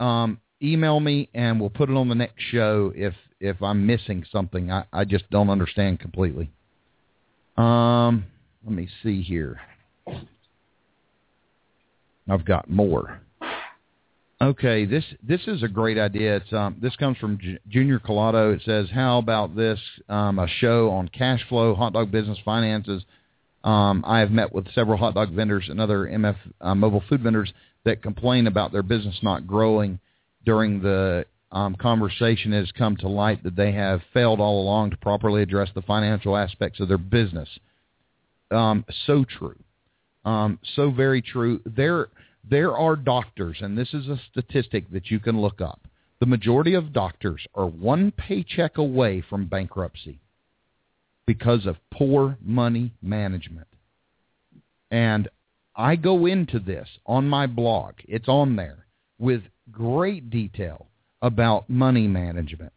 Email me, and we'll put it on the next show if I'm missing something. I just don't understand completely. Let me see here. I've got more. Okay, this is a great idea. It's this comes from Junior Collado. It says, how about this, a show on cash flow, hot dog business finances. I have met with several hot dog vendors and other mobile food vendors that complain about their business not growing. During the conversation, it has come to light that they have failed all along to properly address the financial aspects of their business. So true. So very true. There are doctors, and this is a statistic that you can look up. The majority of doctors are one paycheck away from bankruptcy because of poor money management. And I go into this on my blog. It's on there with great detail about money management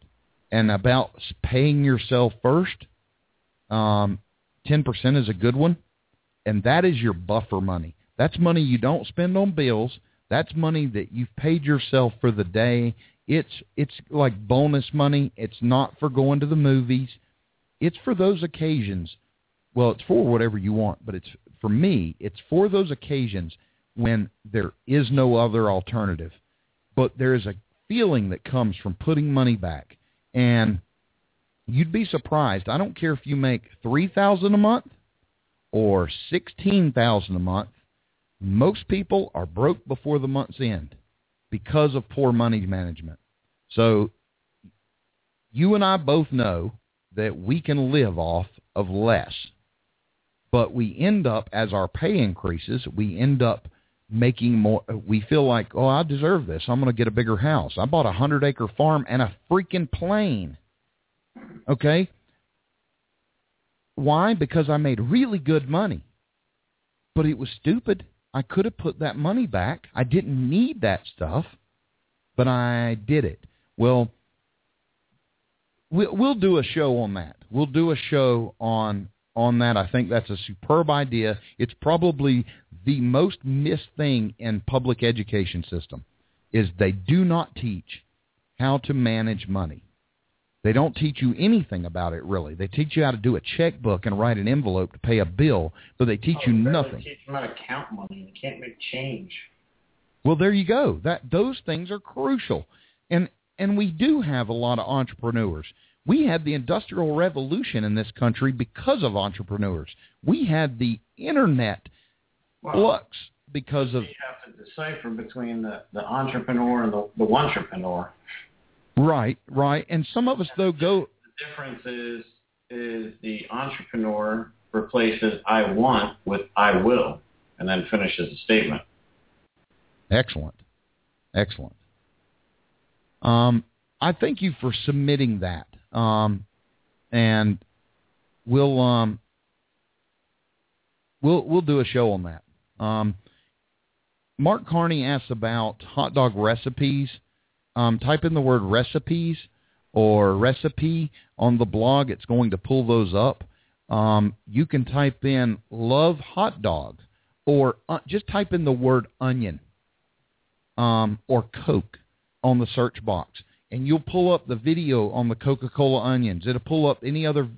and about paying yourself first. 10% is a good one, and that is your buffer money. That's money you don't spend on bills. That's money that you've paid yourself for the day. It's like bonus money. It's not for going to the movies. It's for those occasions. Well, it's for whatever you want, but it's for me, it's for those occasions when there is no other alternative. But there is a feeling that comes from putting money back. And you'd be surprised. I don't care if you make $3,000 a month or $16,000 a month. Most people are broke before the month's end because of poor money management. So you and I both know that we can live off of less. But we end up, as our pay increases, we end up making more. We feel like, oh, I deserve this. I'm going to get a bigger house. I bought a 100-acre farm and a freaking plane. Okay? Why? Because I made really good money. But it was stupid. I could have put that money back. I didn't need that stuff, but I did it. Well, we'll do a show on that. We'll do a show on that. I think that's a superb idea. It's probably the most missed thing in public education system is they do not teach how to manage money. They don't teach you anything about it, really. They teach you how to do a checkbook and write an envelope to pay a bill, but they teach you nothing. They teach you how to count money. You can't make change. Well, there you go. Those things are crucial. And we do have a lot of entrepreneurs. We had the Industrial Revolution in this country because of entrepreneurs. We had the Internet flux because of... You have to decipher between the entrepreneur and the entrepreneur. Right, right. And some of us, though, go... The difference is the entrepreneur replaces I want with I will and then finishes the statement. Excellent. Excellent. I thank you for submitting that. And we'll do a show on that. Mark Carney asks about hot dog recipes. Type in the word recipes or recipe on the blog. It's going to pull those up. You can type in love hot dog or just type in the word onion or Coke on the search box, and you'll pull up the video on the Coca-Cola onions. It'll pull up any other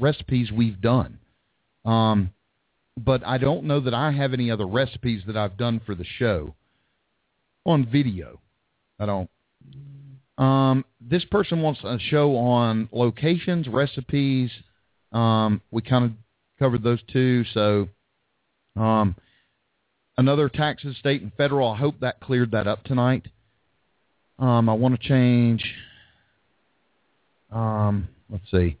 recipes we've done. But I don't know that I have any other recipes that I've done for the show on video. I don't. This person wants a show on locations, recipes. We kind of covered those two. So another taxes, state and federal. I hope that cleared that up tonight. I want to change. Let's see.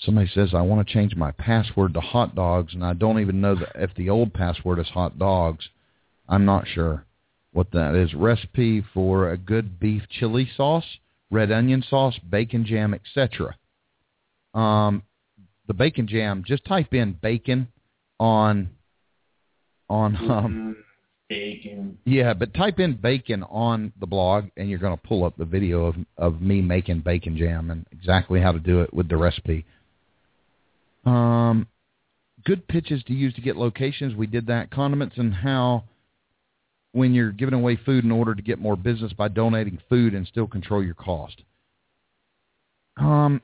Somebody says, I want to change my password to hot dogs, and I don't even know if the old password is hot dogs. I'm not sure what that is. Recipe for a good beef chili sauce, red onion sauce, bacon jam, etc. The bacon jam, just type in bacon bacon. Yeah, but type in bacon on the blog, and you're going to pull up the video of me making bacon jam and exactly how to do it with the recipe. Good pitches to use to get locations. We did that. Condiments and how when you're giving away food in order to get more business by donating food and still control your cost. What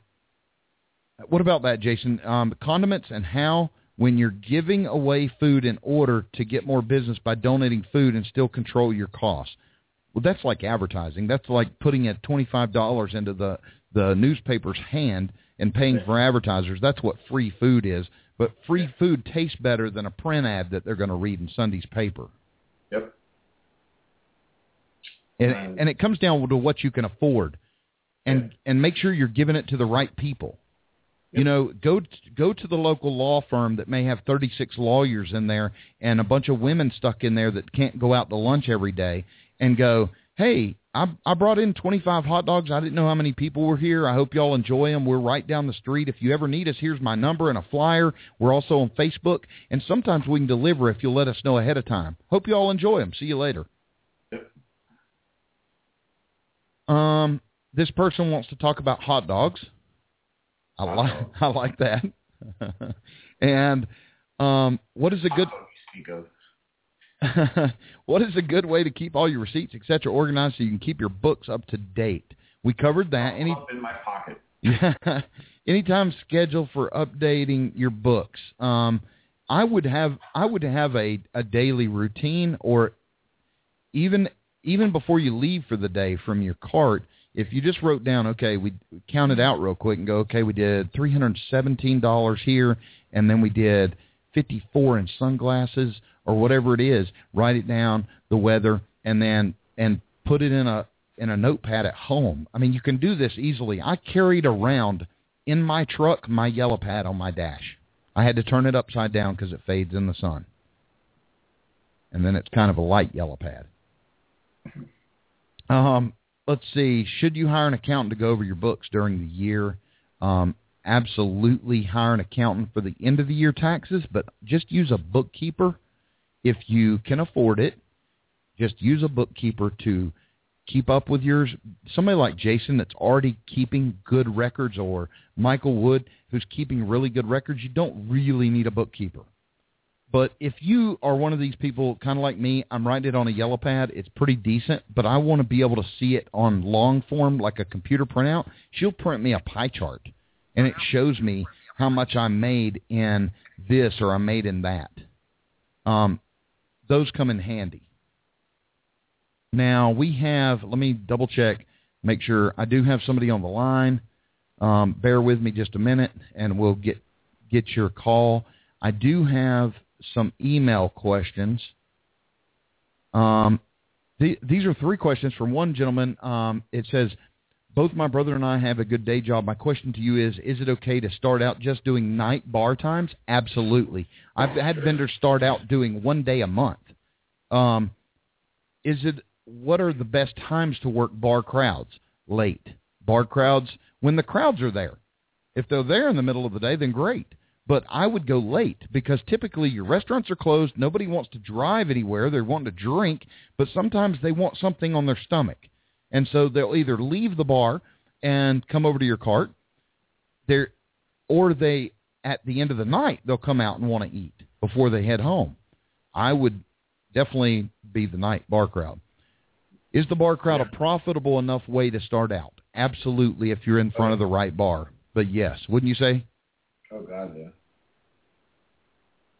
about that, Jason? Condiments and how when you're giving away food in order to get more business by donating food and still control your costs. Well, that's like advertising. That's like putting a $25 into the newspaper's hand and paying for advertisers. That's what free food is. But free food tastes better than a print ad that they're going to read in Sunday's paper. Yep. And it comes down to what you can afford. And make sure you're giving it to the right people. You know, go to the local law firm that may have 36 lawyers in there and a bunch of women stuck in there that can't go out to lunch every day and go, hey, I brought in 25 hot dogs. I didn't know how many people were here. I hope y'all enjoy them. We're right down the street. If you ever need us, here's my number and a flyer. We're also on Facebook, and sometimes we can deliver if you'll let us know ahead of time. Hope y'all enjoy them. See you later. This person wants to talk about hot dogs. I like that. And what is a good way to keep all your receipts, etc., organized so you can keep your books up to date? We covered that. Up in my pocket. Yeah. Anytime schedule for updating your books. I would have a daily routine, or even before you leave for the day from your cart. If you just wrote down, okay, we count it out real quick and go, okay, we did $317 here, and then we did $54 in sunglasses or whatever it is. Write it down, the weather, and put it in a notepad at home. I mean, you can do this easily. I carried around in my truck my yellow pad on my dash. I had to turn it upside down because it fades in the sun, and then it's kind of a light yellow pad. Let's see, should you hire an accountant to go over your books during the year? Absolutely hire an accountant for the end of the year taxes, but just use a bookkeeper if you can afford it. Just use a bookkeeper to keep up with yours. Somebody like Jason that's already keeping good records, or Michael Wood who's keeping really good records, you don't really need a bookkeeper. But if you are one of these people, kind of like me, I'm writing it on a yellow pad. It's pretty decent, but I want to be able to see it on long form, like a computer printout. She'll print me a pie chart, and it shows me how much I made in this or I made in that. Those come in handy. Now, let me double check, make sure. I do have somebody on the line. Bear with me just a minute, and we'll get your call. I do have some email questions. These are three questions from one gentleman. It says, both my brother and I have a good day job. My question to you is it okay to start out just doing night bar times? Absolutely. I've had vendors start out doing one day a month. What are the best times to work bar crowds? Late. Bar crowds, when the crowds are there. If they're there in the middle of the day, then great. But I would go late because typically your restaurants are closed. Nobody wants to drive anywhere. They're wanting to drink, but sometimes they want something on their stomach. And so they'll either leave the bar and come over to your cart there, or they, at the end of the night, they'll come out and want to eat before they head home. I would definitely be the night bar crowd. Is the bar crowd a profitable enough way to start out? Absolutely, if you're in front of the right bar. But yes, wouldn't you say? Oh, God, yeah.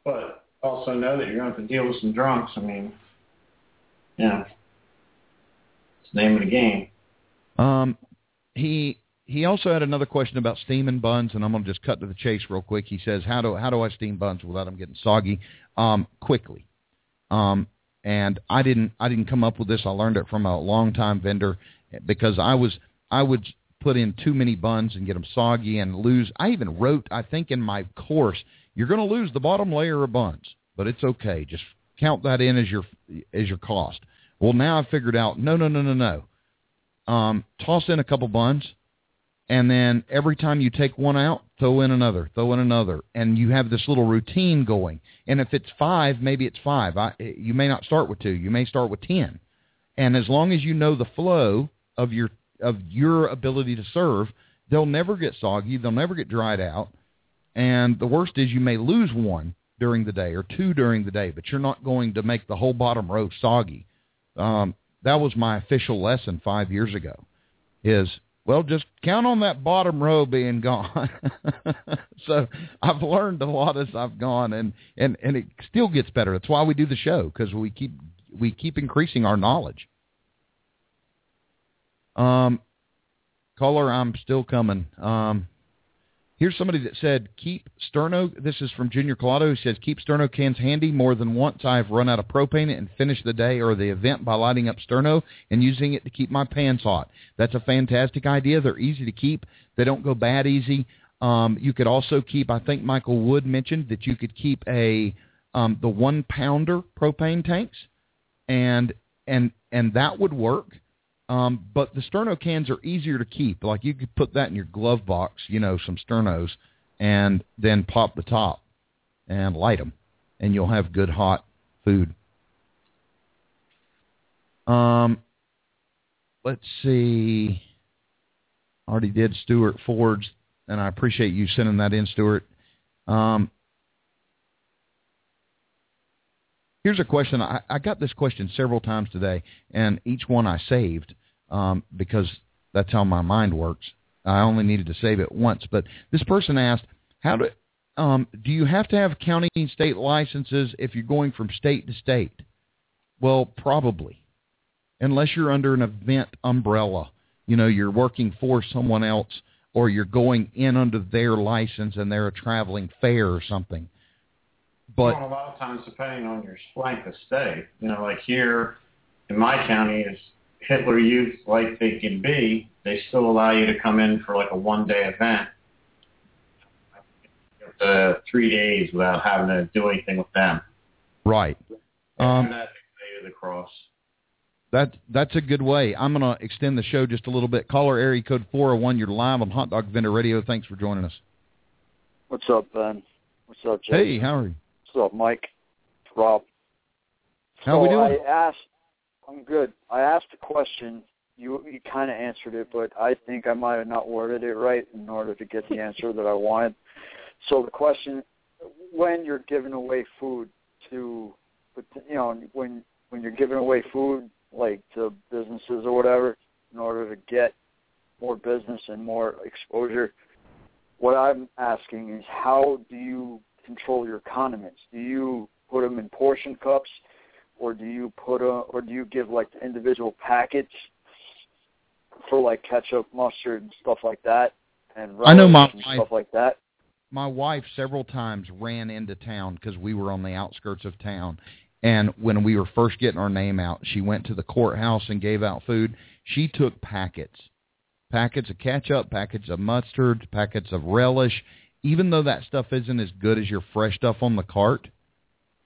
But also know that you're going to have to deal with some drunks. I mean, yeah. It's the name of the game. He also had another question about steaming buns, and I'm going to just cut to the chase real quick. He says, how do I steam buns without them getting soggy? Quickly. And I didn't come up with this. I learned it from a longtime vendor because I would put in too many buns and get them soggy and lose. I even wrote, I think in my course, you're going to lose the bottom layer of buns, but it's okay. Just count that in as your cost. Well, now I've figured out, no. Toss in a couple buns, and then every time you take one out, throw in another, and you have this little routine going. And if it's five, maybe it's five. You may not start with two. You may start with 10. And as long as you know the flow of your ability to serve, they'll never get soggy. They'll never get dried out. And the worst is you may lose one during the day or two during the day, but you're not going to make the whole bottom row soggy. That was my official lesson 5 years ago just count on that bottom row being gone. So I've learned a lot as I've gone, and it still gets better. That's why we do the show, because we keep increasing our knowledge. Caller, I'm still coming. Here's somebody that said, keep sterno. This is from Junior Collado. He says, keep sterno cans handy. More than once I've run out of propane and finished the day or the event by lighting up sterno and using it to keep my pans hot. That's a fantastic idea. They're easy to keep. They don't go bad easy. You could also keep, I think Michael Wood mentioned that you could keep the 1-pounder propane tanks, and that would work. But the sterno cans are easier to keep. Like you could put that in your glove box, some sternos, and then pop the top and light them, and you'll have good hot food. Let's see. I already did Stuart Ford's, and I appreciate you sending that in, Stuart. Here's a question. I got this question several times today, and each one I saved because that's how my mind works. I only needed to save it once. But this person asked, "How do you have to have county and state licenses if you're going from state to state?" Well, probably, unless you're under an event umbrella. You're working for someone else, or you're going in under their license, and they're a traveling fair or something. But a lot of times, depending on your length of stay, like here in my county, is Hitler Youth like they can be. They still allow you to come in for like a one-day event. Up to 3 days without having to do anything with them. Right. That's a good way. I'm going to extend the show just a little bit. Caller area code 401. You're live on Hot Dog Vendor Radio. Thanks for joining us. What's up, Ben? What's up, Jason? Hey, how are you? What's up, Mike? It's Rob. How we doing? I'm good. I asked a question. You kind of answered it, but I think I might have not worded it right in order to get the answer that I wanted. So the question, when you're giving away food to, when you're giving away food, like to businesses or whatever, in order to get more business and more exposure, what I'm asking is how do you control your condiments? Do you put them in portion cups, or do you give like the individual packets for like ketchup, mustard, and stuff like that? And I know stuff like that. My wife several times ran into town because we were on the outskirts of town, And when we were first getting our name out, she went to the courthouse and gave out food. She took packets of ketchup, packets of mustard, packets of relish. Even though that stuff isn't as good as your fresh stuff on the cart,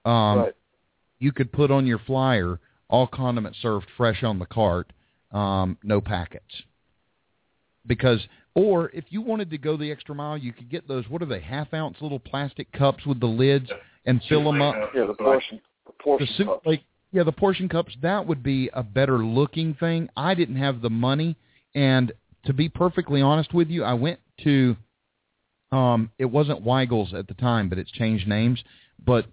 right. You could put on your flyer, all condiments served fresh on the cart, no packets. Because, or if you wanted to go the extra mile, you could get those, what are they, half-ounce little plastic cups with the lids and fill them up. Yeah, the portion cups. Yeah, the portion cups, that would be a better-looking thing. I didn't have the money, and to be perfectly honest with you, I went to... it wasn't Weigel's at the time, but it's changed names. But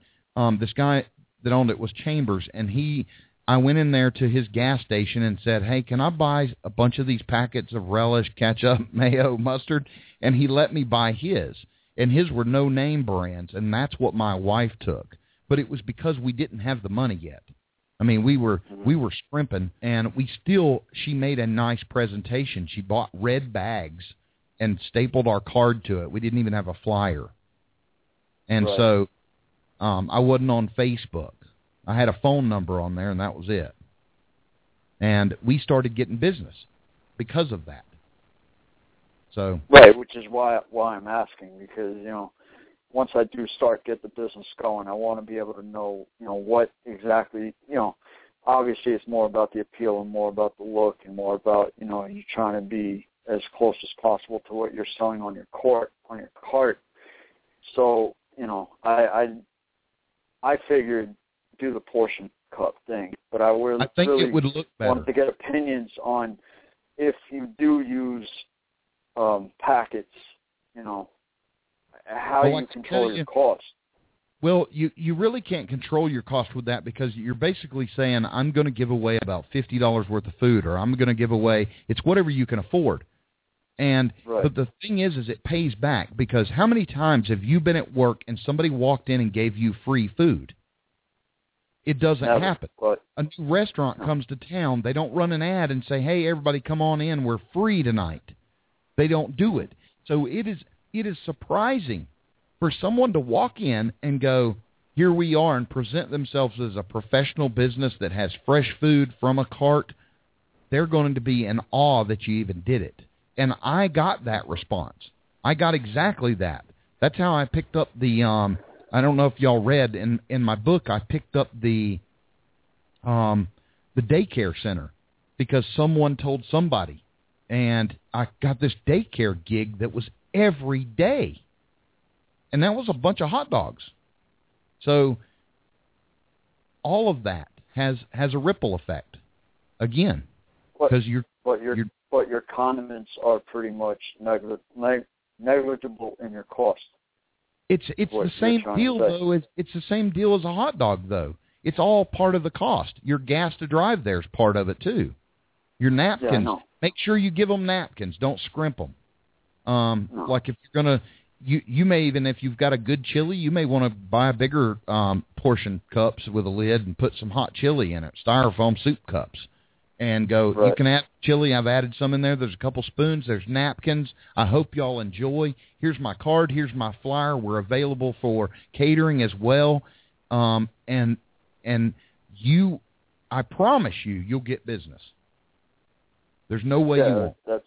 this guy that owned it was Chambers, and I went in there to his gas station and said, hey, can I buy a bunch of these packets of relish, ketchup, mayo, mustard? And he let me buy his, and his were no-name brands, and that's what my wife took. But it was because we didn't have the money yet. I mean, we were scrimping, and she made a nice presentation. She bought red bags and stapled our card to it. We didn't even have a flyer. And right. So I wasn't on Facebook. I had a phone number on there, and that was it. And we started getting business because of that. So right, which is why I'm asking, because, you know, once I do get the business going, I want to be able to know, you know, what exactly, you know, obviously it's more about the appeal and more about the look and more about, you know, you trying to be as close as possible to what you're selling on your cart. So, you know, I figured do the portion cup thing, but I think it would look better. Wanted to get opinions on if you do use packets, you know, how you control your cost. Well, you really can't control your cost with that, because you're basically saying, I'm going to give away about $50 worth of food, or I'm going to give away, it's whatever you can afford. And right. But the thing is it pays back, because how many times have you been at work and somebody walked in and gave you free food? It doesn't happen. Right. A new restaurant comes to town. They don't run an ad and say, hey, everybody, come on in. We're free tonight. They don't do it. So it is surprising for someone to walk in and go, here we are, and present themselves as a professional business that has fresh food from a cart. They're going to be in awe that you even did it. And I got that response. I got exactly that. That's how I picked up the, I don't know if y'all read, in my book, I picked up the daycare center because someone told somebody. And I got this daycare gig that was every day. And that was a bunch of hot dogs. So all of that has a ripple effect, again. But your condiments are pretty much negligible in your cost. It's the same deal, though. It's the same deal as a hot dog, though. It's all part of the cost. Your gas to drive there is part of it, too. Your napkins. Yeah, no. Make sure you give them napkins. Don't scrimp them. No. Like if you're going to... You may even, if you've got a good chili, you may want to buy bigger portion cups with a lid and put some hot chili in it, styrofoam soup cups, and go, right. You can add chili. I've added some in there. There's a couple spoons. There's napkins. I hope y'all enjoy. Here's my card. Here's my flyer. We're available for catering as well. And you, I promise you, you'll get business. There's no way you won't.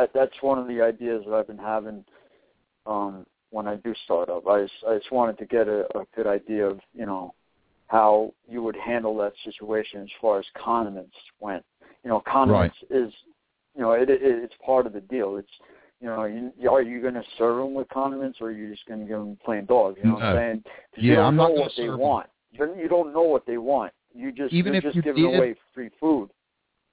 That's one of the ideas that I've been having. When I do start up, I just wanted to get a good idea of, you know, how you would handle that situation as far as condiments went. You know, condiments right. is, you know, it's part of the deal. It's, you know, are you going to serve them with condiments, or are you just going to give them plain dog? You know what I'm saying? Yeah, I'm not going to serve them. You don't know what they want. You just, you're just giving away free food.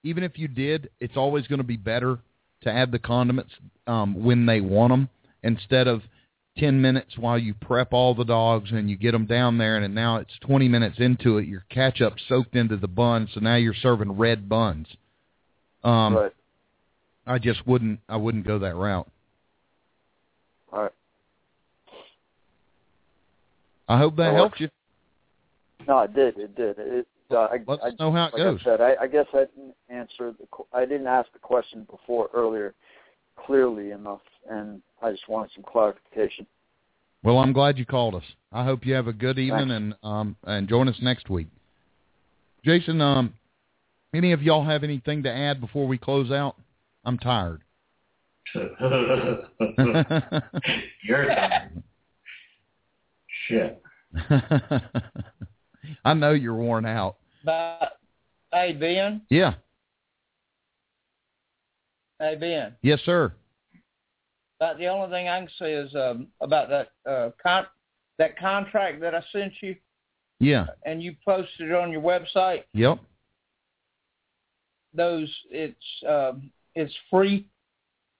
Even if you did, it's always going to be better to add the condiments when they want them, instead of 10 minutes while you prep all the dogs and you get them down there, and now it's 20 minutes into it, your ketchup soaked into the bun, so now you're serving red buns. Right. I wouldn't go that route. All right. I hope that helped you. No, it did. It did. Let's know how it goes. I said, I guess I didn't answer I didn't ask the question earlier clearly enough, and I just wanted some clarification. Well, I'm glad you called us. I hope you have a good evening, Thanks. And join us next week. Jason, any of y'all have anything to add before we close out? I'm tired. You're tired. Shit. I know you're worn out. But, hey, Ben? Yeah. Hey, Ben? Yes, sir. But the only thing I can say is about that that contract that I sent you. Yeah. And you posted it on your website. Yep. It's free,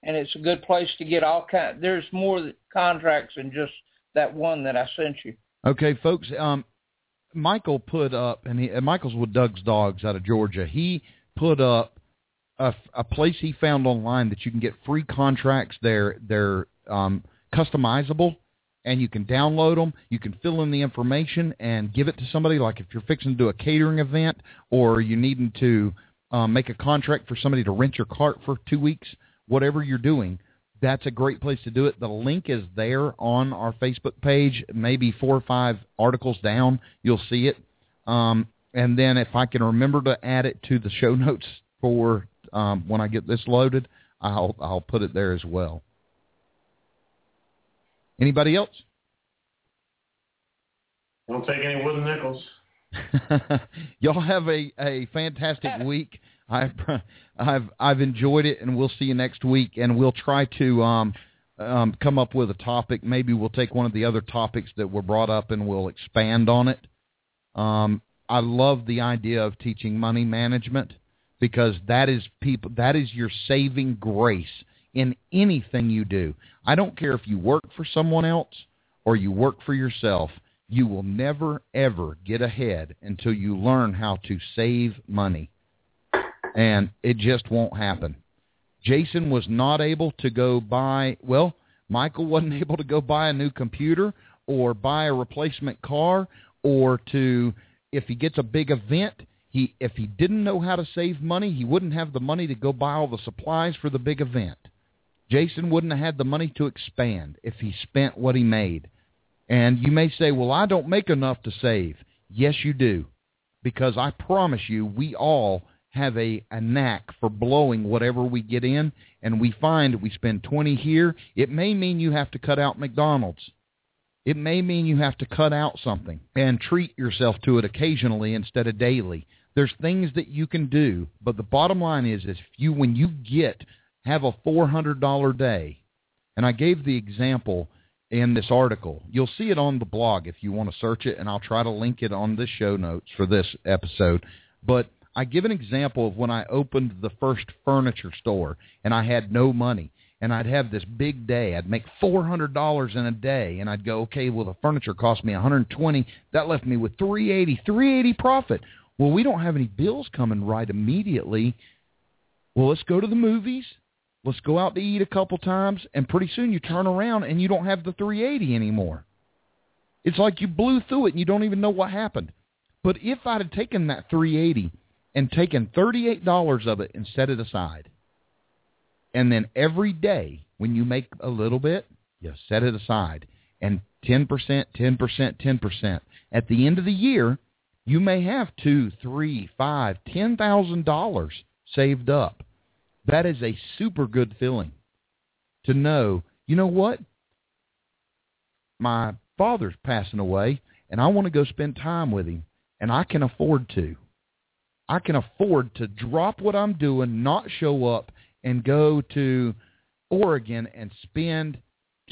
and it's a good place to get all kind. There's more contracts than just that one that I sent you. Okay, folks. Michael put up, and Michael's with Doug's Dogs out of Georgia. He put up a place he found online that you can get free contracts. They're customizable, and you can download them. You can fill in the information and give it to somebody. Like if you're fixing to do a catering event, or you're needing to make a contract for somebody to rent your cart for 2 weeks, whatever you're doing, that's a great place to do it. The link is there on our Facebook page, maybe 4 or 5 articles down. You'll see it. And then if I can remember to add it to the show notes for when I get this loaded, I'll put it there as well. Anybody else? Don't take any wooden nickels. Y'all have a fantastic week. I've enjoyed it, and we'll see you next week. And we'll try to come up with a topic. Maybe we'll take one of the other topics that were brought up and we'll expand on it. I love the idea of teaching money management, because that is your saving grace in anything you do. I don't care if you work for someone else or you work for yourself. You will never, ever get ahead until you learn how to save money. And it just won't happen. Jason was not able to go buy, well, Michael wasn't able to go buy a new computer or buy a replacement car, or to, if he gets a big event, if he didn't know how to save money, he wouldn't have the money to go buy all the supplies for the big event. Jason wouldn't have had the money to expand if he spent what he made. And you may say, well, I don't make enough to save. Yes, you do, because I promise you we all have a knack for blowing whatever we get in, and we find we spend $20 here. It may mean you have to cut out McDonald's. It may mean you have to cut out something and treat yourself to it occasionally instead of daily. There's things that you can do, but the bottom line is when you have a $400 day, and I gave the example in this article. You'll see it on the blog if you want to search it, and I'll try to link it on the show notes for this episode. But I give an example of when I opened the first furniture store, and I had no money, and I'd have this big day. I'd make $400 in a day, and I'd go, okay, well, the furniture cost me $120. That left me with $380 profit. Well, we don't have any bills coming right immediately. Well, let's go to the movies. Let's go out to eat a couple times, and pretty soon you turn around and you don't have the $380 anymore. It's like you blew through it and you don't even know what happened. But if I'd have taken that $380 and taken $38 of it and set it aside, and then every day when you make a little bit, you set it aside, and 10%, 10%, 10%. At the end of the year, you may have $2,000, $3,000, $5,000, $10,000 saved up. That is a super good feeling to know, you know what? My father's passing away, and I want to go spend time with him, and I can afford to. I can afford to drop what I'm doing, not show up, and go to Oregon and spend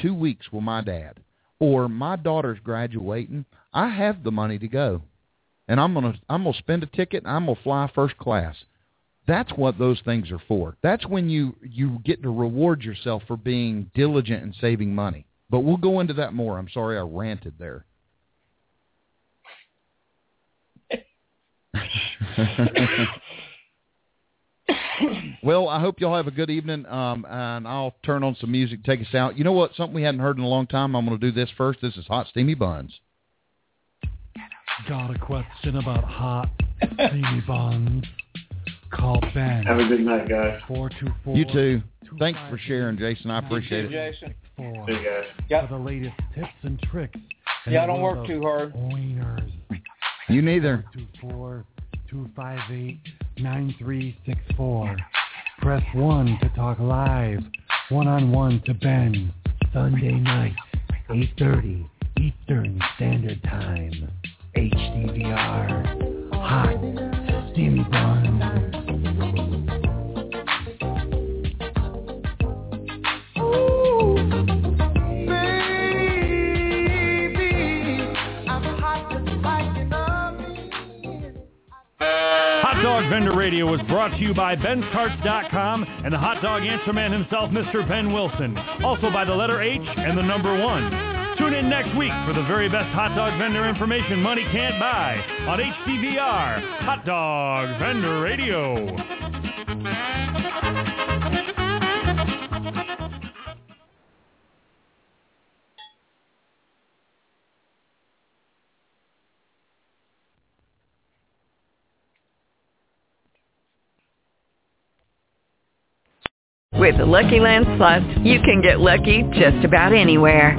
2 weeks with my dad. Or my daughter's graduating. I have the money to go, and I'm gonna spend a ticket, and I'm going to fly first class. That's what those things are for. That's when you get to reward yourself for being diligent and saving money. But we'll go into that more. I'm sorry I ranted there. Well, I hope y'all have a good evening, and I'll turn on some music, take us out. You know what? Something we hadn't heard in a long time. I'm going to do this first. This is Hot Steamy Buns. Got a question about hot steamy buns? Call Ben. Have a good night, guys. 424. You too. Thanks for sharing, Jason. I appreciate it. Jason. Yep. For the latest tips and tricks. Yeah, I don't work too hard. Wieners. You neither. 424 258-9364. Press 1 to talk live, one-on-one to Ben, Sunday nights, 8:30 Eastern Standard Time. HDVR, hot, steamy bun. Hot Dog Vendor Radio was brought to you by BensCarts.com and the hot dog answer man himself, Mr. Ben Wilson. Also by the letter H and the number 1. Tune in next week for the very best hot dog vendor information money can't buy on HDVR, Hot Dog Vendor Radio. With the Lucky Land Slots, you can get lucky just about anywhere.